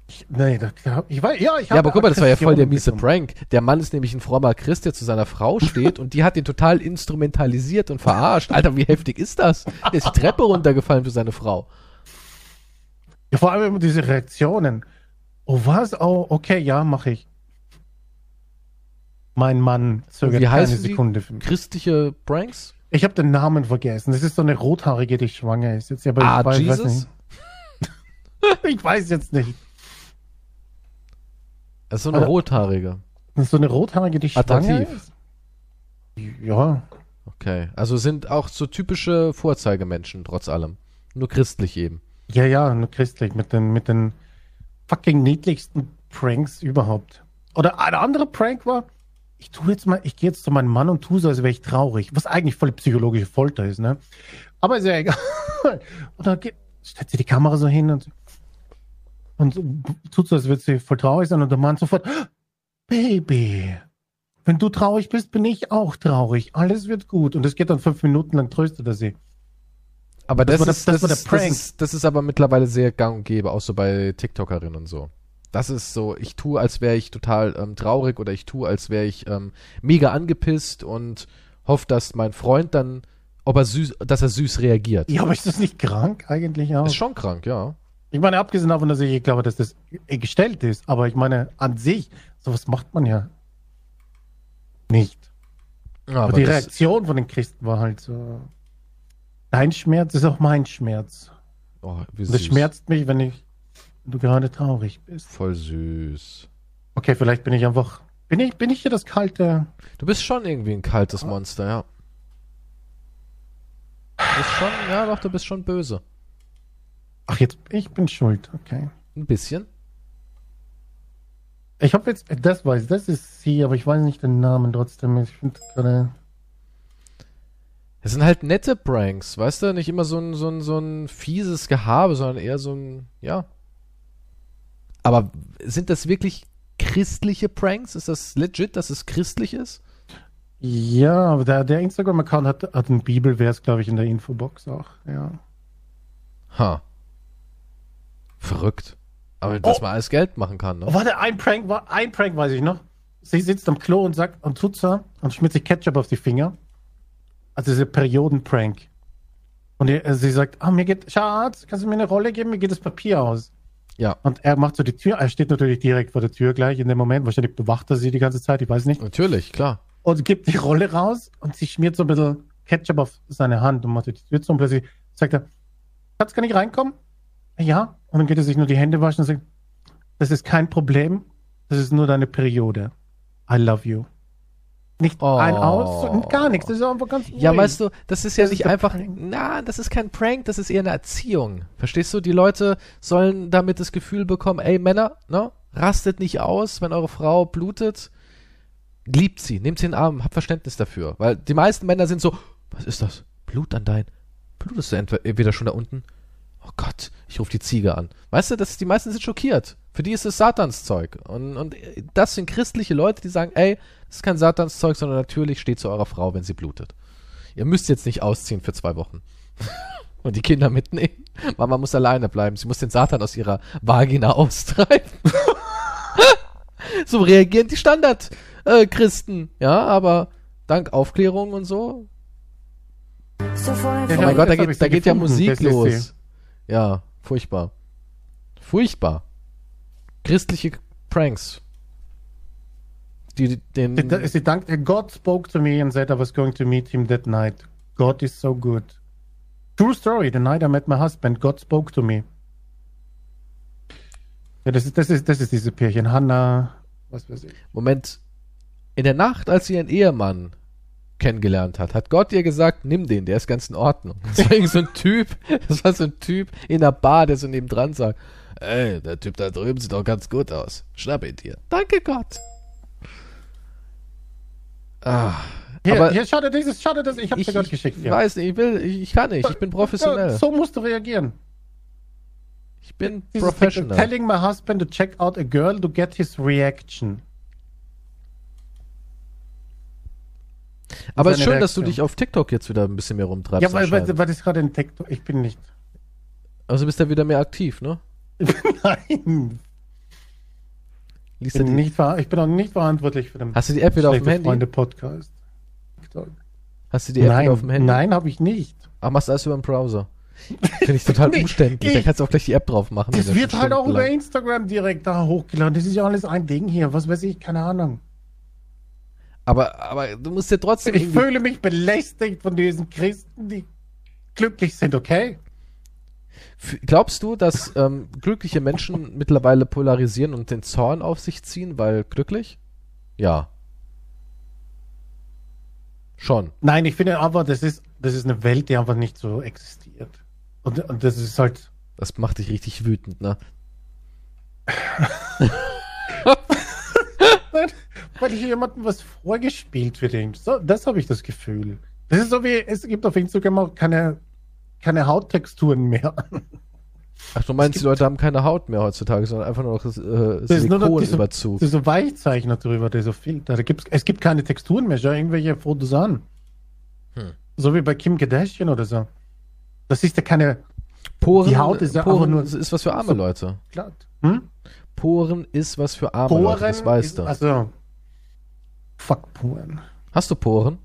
Ich, nee, das, ich weiß, ja, ich ja, aber guck mal, das war ja voll der miese Prank. Der Mann ist nämlich ein frommer Christ, der zu seiner Frau steht und die hat ihn total instrumentalisiert und verarscht. Alter, wie heftig ist das? Der ist die Treppe runtergefallen für seine Frau. Ja, vor allem immer diese Reaktionen. Oh, was? Oh, okay, ja, mache ich. Mein Mann zögert keine Sekunde. Wie heißen die christliche Pranks? Ich habe den Namen vergessen. Das ist so eine Rothaarige, die schwanger ist. Jetzt, aber ah, ich weiß, Jesus? Weiß nicht. Ich weiß jetzt nicht. Das ist so eine also, Rothaarige. Das ist so eine Rothaarige, die schwanger ist? Ja. Okay, also sind auch so typische Vorzeigemenschen trotz allem, nur christlich eben. Ja, ja, nur christlich, mit den, mit den fucking niedlichsten Pranks überhaupt. Oder ein anderer Prank war, ich tu jetzt mal, ich gehe jetzt zu meinem Mann und tu so, als wäre ich traurig, was eigentlich voll psychologische Folter ist, ne? Aber ist ja egal. Und dann geht, stellt sie die Kamera so hin und, und tut so, als würde sie voll traurig sein und der Mann sofort, Baby, wenn du traurig bist, bin ich auch traurig. Alles wird gut. Und es geht dann fünf Minuten lang, tröstet er sie. Aber das, das, ist, das, das, das, ist, das, ist, das ist aber mittlerweile sehr gang und gäbe, auch so bei TikTokerinnen und so. Das ist so, ich tue, als wäre ich total ähm, traurig oder ich tue, als wäre ich ähm, mega angepisst und hoffe, dass mein Freund dann, ob er süß, dass er süß reagiert. Ja, aber ist das nicht krank eigentlich auch? Ist schon krank, ja. Ich meine, abgesehen davon, dass ich glaube, dass das gestellt ist, aber ich meine, an sich, sowas macht man ja nicht. Ja, aber, aber die Reaktion von den Christen war halt so, dein Schmerz ist auch mein Schmerz. Oh, wie süß. Das schmerzt mich, wenn ich wenn du gerade traurig bist. Voll süß. Okay, vielleicht bin ich einfach, bin ich, bin ich hier das kalte? Du bist schon irgendwie ein kaltes Monster, ja. Du bist schon, ja doch, du bist schon böse. Ach, jetzt, ich bin schuld, okay. Ein bisschen. Ich hab jetzt, das weiß, das ist sie, aber ich weiß nicht den Namen trotzdem. Ich finde gerade. Es sind halt nette Pranks, weißt du? Nicht immer so ein, so ein, so ein fieses Gehabe, sondern eher so ein, ja. Aber sind das wirklich christliche Pranks? Ist das legit, dass es christlich ist? Ja, aber der, der Instagram-Account hat, hat einen Bibelvers, glaube ich, in der Infobox auch, ja. Ha. Verrückt. Aber dass oh. man alles Geld machen kann, ne? Oh, warte, ein Prank, ein Prank weiß ich noch. Sie sitzt am Klo und sagt, und tut so, und schmiert sich Ketchup auf die Finger. Also diese Perioden-Prank. Und die, also sie sagt, ah, oh, mir geht, Schatz, kannst du mir eine Rolle geben? Mir geht das Papier aus. Ja. Und er macht so die Tür, er steht natürlich direkt vor der Tür gleich in dem Moment. Wahrscheinlich bewacht er sie die ganze Zeit, ich weiß nicht. Natürlich, klar. Und gibt die Rolle raus und sie schmiert so ein bisschen Ketchup auf seine Hand und macht die Tür zu und plötzlich sagt er, Schatz, kann ich reinkommen? Ja, und dann geht er sich nur die Hände waschen und sagt, das ist kein Problem, das ist nur deine Periode. I love you. Nicht oh. ein Aus und gar nichts, das ist einfach ganz ruhig. Ja, weißt du, das ist ja das nicht ist einfach, Prank. Na, das ist kein Prank, das ist eher eine Erziehung. Verstehst du, die Leute sollen damit das Gefühl bekommen, ey Männer, ne, rastet nicht aus, wenn eure Frau blutet, liebt sie, nehmt sie in den Arm, habt Verständnis dafür. Weil die meisten Männer sind so, was ist das, Blut an dein, blutest du entweder schon da unten? Oh Gott, ich rufe die Ziege an. Weißt du, das, die meisten sind schockiert. Für die ist es Satanszeug. Und, und das sind christliche Leute, die sagen, ey, das ist kein Satanszeug, sondern natürlich steht zu eurer Frau, wenn sie blutet. Ihr müsst jetzt nicht ausziehen für zwei Wochen. Und die Kinder mitnehmen. Mama muss alleine bleiben. Sie muss den Satan aus ihrer Vagina austreiben. So reagieren die Standard-Christen. Ja, aber dank Aufklärung und so. so voll, voll. Oh mein Gott, da geht, da geht ja Musik los. Ja, furchtbar. Furchtbar. Christliche Pranks. Die, den sie dankt, God spoke to me and said I was going to meet him that night. God is so good. True story, the night I met my husband, God spoke to me. Ja, das ist, das ist, das ist diese Pärchen. Hannah, was weiß ich. Moment. In der Nacht, als sie ihren Ehemann kennengelernt hat, hat Gott ihr gesagt, nimm den, der ist ganz in Ordnung. Das war so ein Typ, das war so ein Typ in der Bar, der so nebendran sagt, ey, der Typ da drüben sieht doch ganz gut aus. Schnapp ihn dir. Danke Gott. Ah, hier, aber hier, schade, dieses, schade, das, ich hab's ich, dir Gott geschickt. Ich ja. weiß nicht, ich will, ich, ich kann nicht, ich bin professionell. So musst du reagieren. Ich bin dieses professional. Telling my husband to check out a girl to get his reaction. Aber es ist schön, Reaktion. Dass du dich auf TikTok jetzt wieder ein bisschen mehr rumtreibst. Ja, weil, weil, weil das gerade in TikTok, ich bin nicht. Also bist du ja wieder mehr aktiv, ne? Nein. Liest bin die? Nicht ver- ich bin auch nicht verantwortlich für den Hast du die App wieder auf dem Handy? Schlechte-Freunde-Podcast. TikTok. Hast du die App Nein. wieder auf dem Handy? Nein, habe ich nicht. Ach, machst du alles über den Browser? Finde ich total umständlich. Da kannst du auch gleich die App drauf machen. Das wird halt auch über Instagram direkt da hochgeladen. Das ist ja alles ein Ding hier. Was weiß ich, keine Ahnung. Aber, aber du musst ja trotzdem... Ich fühle mich belästigt von diesen Christen, die glücklich sind, okay? F- glaubst du, dass ähm, glückliche Menschen mittlerweile polarisieren und den Zorn auf sich ziehen, weil glücklich? Ja. Schon. Nein, ich finde aber, das ist, das ist eine Welt, die einfach nicht so existiert. Und, und das ist halt... Das macht dich richtig wütend, ne? Nein, weil hier jemandem was vorgespielt wird. So, das habe ich das Gefühl. Das ist so wie, es gibt auf Instagram auch keine, keine Hauttexturen mehr. Ach, du meinst, die Leute haben keine Haut mehr heutzutage, sondern einfach nur noch das, äh, das Silikonüberzug. Das ist so Weichzeichner drüber, der so Filter. Da gibt's, es gibt keine Texturen mehr, schau irgendwelche Fotos an. Hm. So wie bei Kim Kardashian oder so. Das ist ja keine... Poren, die Haut ist ja Poren nur ist was für arme so Leute. Glatt. Hm? Poren ist was für arme Poren Leute, das weißt ist, du. Also, fuck Poren. Hast du Poren?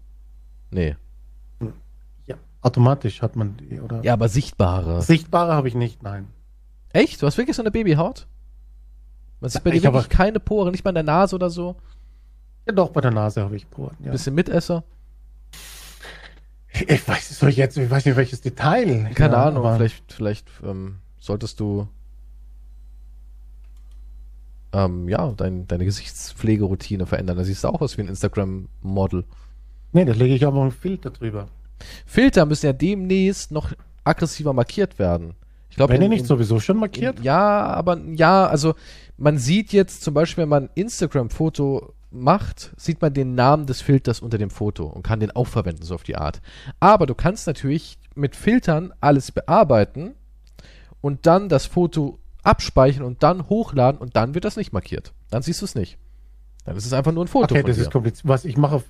Nee. Ja, automatisch hat man die, oder? Ja, aber sichtbare. Sichtbare habe ich nicht, nein. Echt? Du hast wirklich so eine Babyhaut? Was ist bei dir wirklich keine Poren? Nicht mal in der Nase oder so? Ja, doch, bei der Nase habe ich Poren, ja. Bisschen Mitesser? Ich weiß es doch jetzt, ich weiß nicht, welches Detail. Keine ja, Ahnung, vielleicht, vielleicht ähm, solltest du ähm, ja, dein, deine Gesichtspflegeroutine verändern. Da siehst du auch aus wie ein Instagram-Model. Nee, da lege ich auch mal einen Filter drüber. Filter müssen ja demnächst noch aggressiver markiert werden. Ich glaub, Wenn in, ihr nicht in, sowieso schon markiert? In, ja, aber ja, also man sieht jetzt zum Beispiel, wenn man ein Instagram-Foto macht, sieht man den Namen des Filters unter dem Foto und kann den auch verwenden, so auf die Art. Aber du kannst natürlich mit Filtern alles bearbeiten und dann das Foto abspeichern und dann hochladen und dann wird das nicht markiert. Dann siehst du es nicht. Dann ist es einfach nur ein Foto. Okay, von das dir. Ist kompliziert. Was ich mache,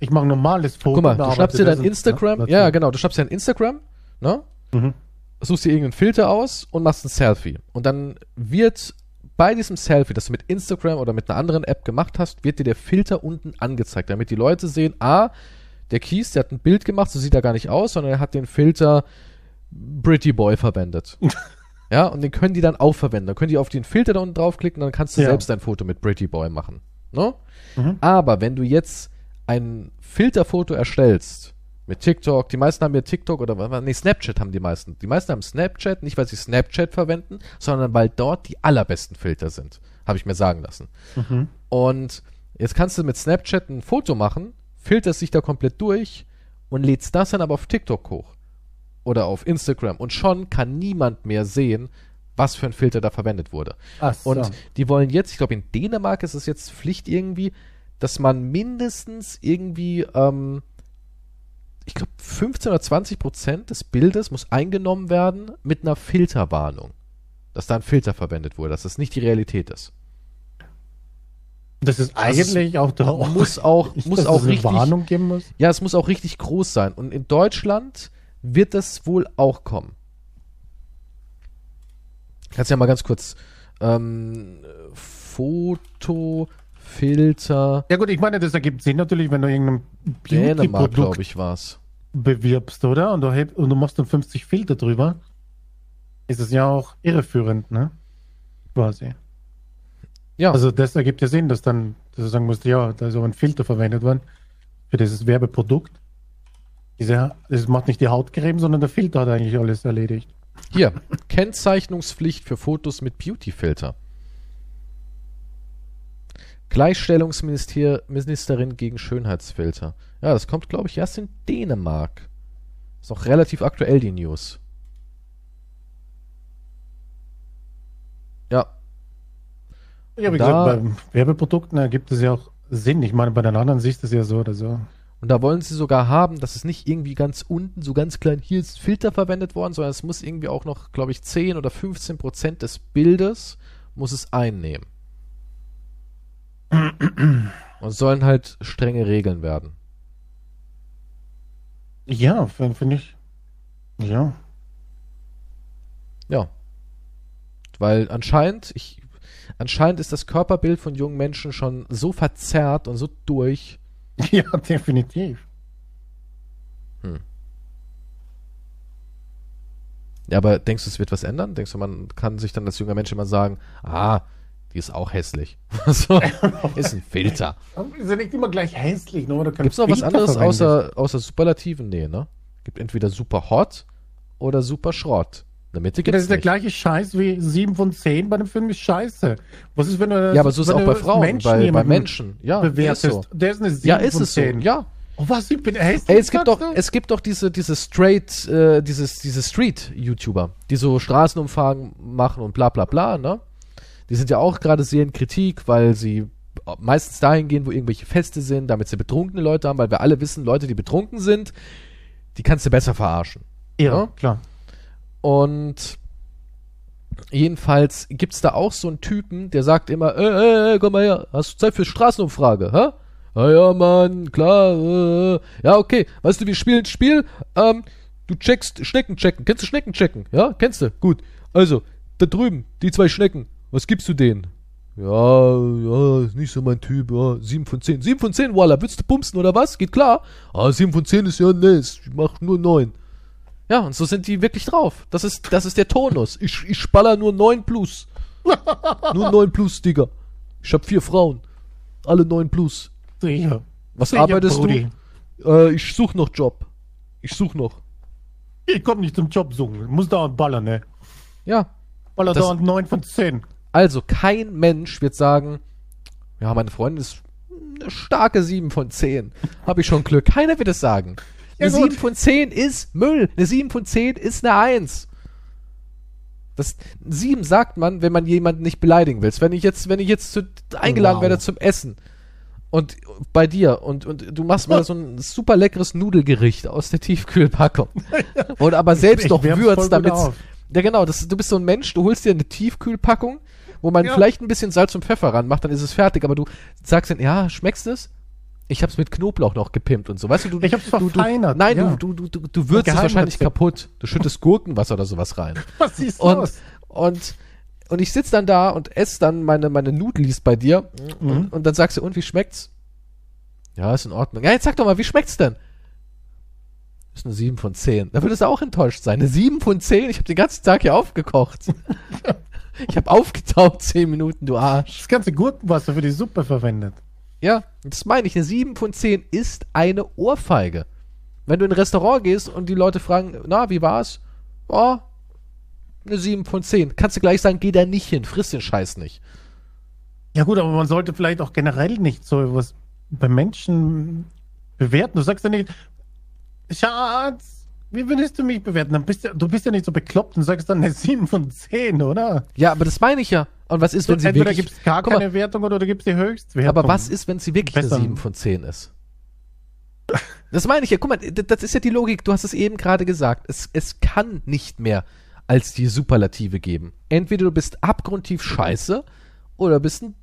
ich mache ein normales Foto. Guck mal, du schnappst dir dein Instagram, ne? Ja genau, du schnappst dir dein Instagram, ne? Mhm. Suchst dir irgendeinen Filter aus und machst ein Selfie. Und dann wird bei diesem Selfie, das du mit Instagram oder mit einer anderen App gemacht hast, wird dir der Filter unten angezeigt, damit die Leute sehen, ah, der Kies, der hat ein Bild gemacht, so sieht er gar nicht aus, sondern er hat den Filter Pretty Boy verwendet. Ja, und den können die dann auch verwenden. Dann können die auf den Filter da unten draufklicken, dann kannst du ja selbst ein Foto mit Pretty Boy machen. Ne? Mhm. Aber wenn du jetzt ein Filterfoto erstellst, mit TikTok, die meisten haben ja TikTok oder nee, Snapchat haben die meisten. Die meisten haben Snapchat, nicht weil sie Snapchat verwenden, sondern weil dort die allerbesten Filter sind, habe ich mir sagen lassen. Mhm. Und jetzt kannst du mit Snapchat ein Foto machen, filterst dich da komplett durch und lädst das dann aber auf TikTok hoch oder auf Instagram und schon kann niemand mehr sehen, was für ein Filter da verwendet wurde. Ach so. Und die wollen jetzt, ich glaube in Dänemark ist es jetzt Pflicht irgendwie, dass man mindestens irgendwie ähm, ich glaube, fünfzehn oder zwanzig Prozent des Bildes muss eingenommen werden mit einer Filterwarnung. Dass da ein Filter verwendet wurde, dass das nicht die Realität ist. Das ist eigentlich also, auch da muss auch, muss auch richtig, eine Warnung geben muss. Ja, es muss auch richtig groß sein. Und in Deutschland wird das wohl auch kommen. Kannst ja mal ganz kurz ähm, Foto... Filter. Ja gut, ich meine, das ergibt Sinn natürlich, wenn du irgendein Beauty-Produkt, glaube ich, war's, bewirbst, oder? Und du, heb, und du machst dann fünfzig Filter drüber. Ist es ja auch irreführend, ne? Quasi. Ja. Also das ergibt ja Sinn, dass dann, dass du sagen musst, ja, da ist auch ein Filter verwendet worden für dieses Werbeprodukt. Diese, das macht nicht die Haut creme, sondern der Filter hat eigentlich alles erledigt. Hier, Kennzeichnungspflicht für Fotos mit Beauty-Filter. Gleichstellungsministerin gegen Schönheitsfilter. Ja, das kommt, glaube ich, erst in Dänemark. Ist noch relativ aktuell, die News. Ja. Ja, wie gesagt, bei Werbeprodukten ergibt es ja auch Sinn. Ich meine, bei den anderen siehst du es ja so oder so. Und da wollen sie sogar haben, dass es nicht irgendwie ganz unten, so ganz klein, hier ist Filter verwendet worden, sondern es muss irgendwie auch noch, glaube ich, zehn oder fünfzehn Prozent des Bildes muss es einnehmen. Und sollen halt strenge Regeln werden. Ja, finde ich. Ja. Ja. Weil anscheinend, ich, anscheinend ist das Körperbild von jungen Menschen schon so verzerrt und so durch. Ja, definitiv. Hm. Ja, aber denkst du, es wird was ändern? Denkst du, man kann sich dann als junger Mensch immer sagen, ah, die ist auch hässlich. So, ist ein Filter. Ist ja nicht immer gleich hässlich. Ne? Gibt es noch Filter was anderes außer, außer Superlativen? Nee, ne? Gibt entweder super hot oder super Schrott. In der Mitte gibt's das ist nicht der gleiche Scheiß wie sieben von zehn bei einem Film ist scheiße. Was ist, wenn du, ja, aber so ist es auch bei Frauen, Menschen bei, bei Menschen. Ja, bewertest. Ist so. Der ist eine sieben ja, ist von zehn. So. Ja, Oh was, ich bin echt. Ey, es gibt doch, es gibt doch diese, diese Straight, äh, dieses, diese Street-YouTuber, die so Straßenumfragen machen und bla bla bla, ne? Die sind ja auch gerade sehr in Kritik, weil sie meistens dahin gehen, wo irgendwelche Feste sind, damit sie betrunkene Leute haben, weil wir alle wissen, Leute, die betrunken sind, die kannst du besser verarschen. Ja, ne? Klar. Und jedenfalls gibt es da auch so einen Typen, der sagt immer, äh, äh, komm mal her, hast du Zeit für Straßenumfrage, hä? Ah ja, Mann, klar, äh, ja, okay, weißt du, wir spielen ein Spiel, ähm, du checkst Schnecken checken, kennst du Schnecken checken, ja, kennst du, gut, also, da drüben, die zwei Schnecken, was gibst du denen? Ja, ja, ist nicht so mein Typ, ja, sieben von zehn, sieben von zehn, voila, willst du bumsen oder was, geht klar, ah, sieben von zehn ist ja nice, ich mach nur neun. Ja, und so sind die wirklich drauf, das ist, das ist der Tonus, ich, ich spaller nur neun plus, nur neun plus, Digga, ich hab vier Frauen, alle neun plus. Ja. Was ich arbeitest du? Äh, ich suche noch Job. Ich suche noch. Ich komme nicht zum Job suchen. Ich muss dauernd ballern, ne? Ja. Baller dauernd neun von zehn. Also, kein Mensch wird sagen, ja, meine Freundin ist eine starke sieben von zehn. Habe ich schon Glück. Keiner wird es sagen. Eine ja, sieben von zehn ist Müll. Eine sieben von zehn ist eine eins. Das sieben sagt man, wenn man jemanden nicht beleidigen will. Wenn ich jetzt, wenn ich jetzt zu, eingeladen wow. werde zum Essen. Und bei dir, und, und du machst mal so ein super leckeres Nudelgericht aus der Tiefkühlpackung. Und aber selbst noch würzt, damit. Ja, genau, das, du bist so ein Mensch, du holst dir eine Tiefkühlpackung, wo man ja. vielleicht ein bisschen Salz und Pfeffer ranmacht, dann ist es fertig, aber du sagst dann, ja, schmeckst es? Ich hab's mit Knoblauch noch gepimpt und so. Weißt du, du ich hab's verfeinert. Du, nein, ja. du, du, du, du würzt es wahrscheinlich kaputt. Du schüttest Gurkenwasser oder sowas rein. Was siehst du? Und, aus? und Und ich sitze dann da und esse dann meine, meine Nudlis bei dir mhm. und, und dann sagst du, und wie schmeckt's? Ja, ist in Ordnung. Ja, jetzt sag doch mal, wie schmeckt's denn? Ist eine sieben von zehn. Da würdest du auch enttäuscht sein. Eine sieben von zehn? Ich habe den ganzen Tag hier aufgekocht. Ich habe aufgetaut zehn Minuten, du Arsch. Das ganze Gurkenwasser für die Suppe verwendet. Ja, das meine ich. Eine sieben von zehn ist eine Ohrfeige. Wenn du in ein Restaurant gehst und die Leute fragen, na, wie war's? Oh, eine sieben von zehn. Kannst du gleich sagen, geh da nicht hin, friss den Scheiß nicht. Ja gut, aber man sollte vielleicht auch generell nicht so was bei Menschen bewerten. Du sagst ja nicht, Schatz, wie würdest du mich bewerten? Dann bist du, du bist ja nicht so bekloppt und sagst dann eine sieben von zehn, oder? Ja, aber das meine ich ja. Und was ist, wenn sie entweder wirklich... Entweder gibt es gar keine mal, Wertung oder du gibst die Höchstwertung. Aber was ist, wenn sie wirklich Besser. eine sieben von zehn ist? Das meine ich ja. Guck mal, das ist ja die Logik. Du hast es eben gerade gesagt. Es, es kann nicht mehr als die Superlative geben. Entweder du bist abgrundtief scheiße oder bist ein,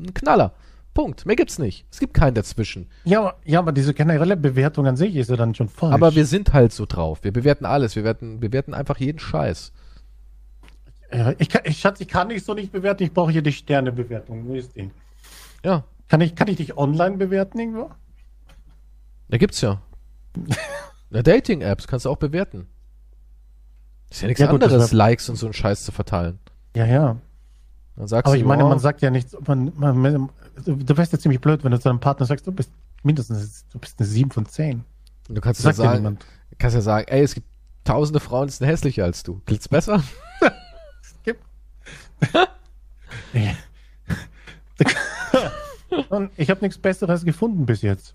ein Knaller. Punkt. Mehr gibt's nicht. Es gibt keinen dazwischen. Ja aber, ja, aber diese generelle Bewertung an sich ist ja dann schon falsch. Aber wir sind halt so drauf. Wir bewerten alles. Wir bewerten, bewerten einfach jeden Scheiß. Ja, ich kann, ich, Schatz, ich kann dich so nicht bewerten. Ich brauche hier die Sternebewertung. Wo ist die? Ja. Kann ich, kann ich dich online bewerten irgendwo? Da gibt's ja. Na, Dating-Apps kannst du auch bewerten. Ist ja nichts ja, gut, anderes, Likes und so einen Scheiß zu verteilen. Ja, ja. Dann sagst aber du, ich meine, oh, man sagt ja nichts, man, man, man, du wärst ja ziemlich blöd, wenn du zu deinem Partner sagst, du bist mindestens, du bist eine sieben von zehn. Und du kannst ja, sagen, kannst ja sagen, ey, es gibt tausende Frauen, die sind hässlicher als du. Klingt's besser? Es gibt... Und ich habe nichts Besseres gefunden bis jetzt.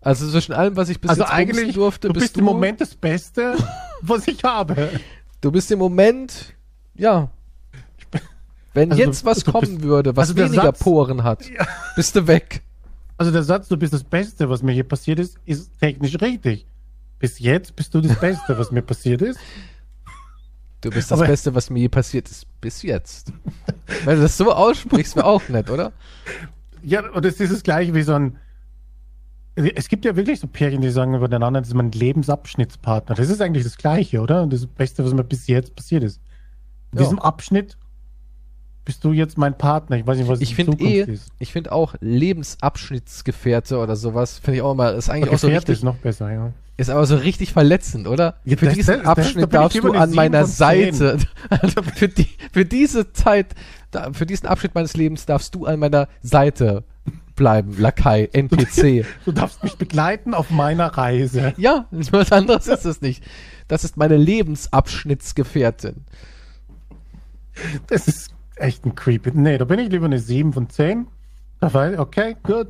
Also zwischen allem, was ich bis also jetzt eigentlich durfte, du bist, bist du... im Moment das Beste, was ich habe. Du bist im Moment, ja. Bin, Wenn also jetzt du, was du kommen bist, würde, was also weniger Satz, Poren hat, ja. bist du weg. Also der Satz, du bist das Beste, was mir hier passiert ist, ist technisch richtig. Bis jetzt bist du das Beste, was mir passiert ist. Du bist das Aber, Beste, was mir je passiert ist, bis jetzt. Wenn du das so aussprichst, wäre auch nett, oder? Ja, und es ist das Gleiche wie so ein... Es gibt ja wirklich so Pärchen, die sagen über den anderen, das ist mein Lebensabschnittspartner. Das ist eigentlich das Gleiche, oder? Das Beste, was mir bis jetzt passiert ist. In ja. diesem Abschnitt bist du jetzt mein Partner. Ich weiß nicht, was ich finde eh, ist. Ich finde auch Lebensabschnittsgefährte oder sowas, finde ich auch immer, ist eigentlich auch so richtig, ist noch besser, ja. Ist aber so richtig verletzend, oder? Ja, für das, diesen das, Abschnitt das, darfst du an meiner Seite. Also für, die, für diese Zeit, für diesen Abschnitt meines Lebens darfst du an meiner Seite bleiben, Lakai, N P C. Du darfst mich begleiten auf meiner Reise. Ja, was anderes ist es nicht. Das ist meine Lebensabschnittsgefährtin. Das ist echt ein Creepy. Nee, da bin ich lieber eine sieben von zehn. Okay, gut.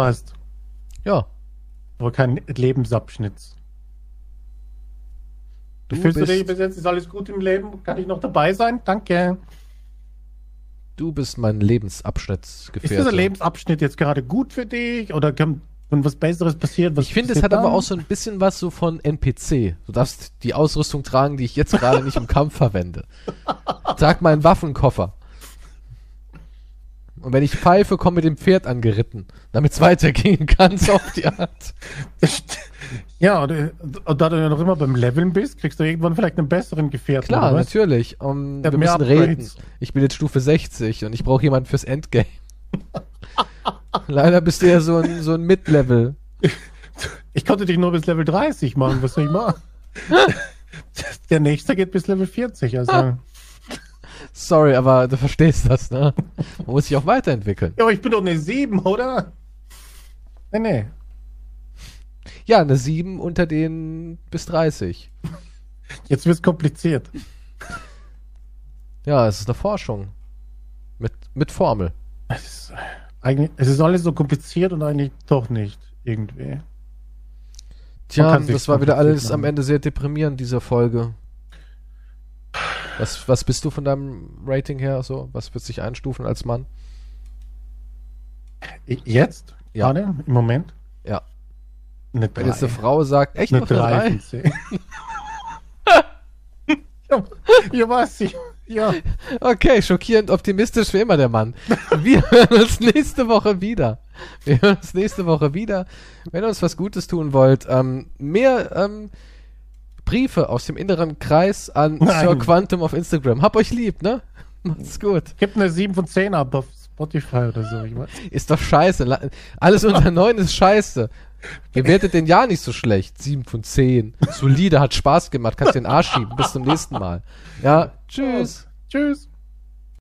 passt. Ja. Aber kein Lebensabschnitt. Du Wie fühlst bist... du dich bis jetzt? Ist alles gut im Leben? Kann ich noch dabei sein? Danke. Du bist mein Lebensabschnittsgefährte. Ist dieser Lebensabschnitt jetzt gerade gut für dich? Oder kann was Besseres passiert? Was ich finde, es hat dann? aber auch so ein bisschen was so von N P C. Du darfst die Ausrüstung tragen, die ich jetzt gerade nicht im Kampf verwende. Trag meinen Waffenkoffer. Und wenn ich pfeife, komme mit dem Pferd angeritten, damit es weitergehen kann, so auf die Art. Ja, und, und da du ja noch immer beim Leveln bist, kriegst du irgendwann vielleicht einen besseren Gefährten. Klar, natürlich. Um, wir müssen reden. Ich bin jetzt Stufe sechzig und ich brauche jemanden fürs Endgame. Leider bist du ja so ein, so ein Mid-Level. Ich, ich konnte dich nur bis Level dreißig machen, was soll ich machen? Der nächste geht bis Level vierzig, also... Sorry, aber du verstehst das, ne? Man muss sich auch weiterentwickeln. Ja, aber ich bin doch eine sieben, oder? Nee, nee. Ja, eine sieben unter den bis dreißig. Jetzt wird's kompliziert. Ja, es ist eine Forschung. Mit, mit Formel. Es ist, eigentlich, es ist alles so kompliziert und eigentlich doch nicht, irgendwie. Tja, das war wieder alles machen. Am Ende sehr deprimierend, dieser Folge. Was, was bist du von deinem Rating her so? Was würdest du dich einstufen als Mann? Jetzt? Ja. Gerade? Im Moment? Ja. Eine drei. Wenn jetzt eine Frau sagt, echt eine drei? Ja, ja, weiß ich. Ja. Okay, schockierend optimistisch wie immer der Mann. Wir hören uns nächste Woche wieder. Wir hören uns nächste Woche wieder. Wenn ihr uns was Gutes tun wollt, ähm, mehr... Ähm, Briefe aus dem inneren Kreis an Nein. Sir Quantum auf Instagram. Hab euch lieb, ne? Macht's gut. Gibt eine sieben von zehn ab auf Spotify oder so. Ich weiß. Ist doch scheiße. Alles unter neun ist scheiße. Ihr werdet den ja nicht so schlecht. sieben von zehn. Solide, hat Spaß gemacht. Kannst den Arsch schieben. Bis zum nächsten Mal. Ja, tschüss. Tschüss.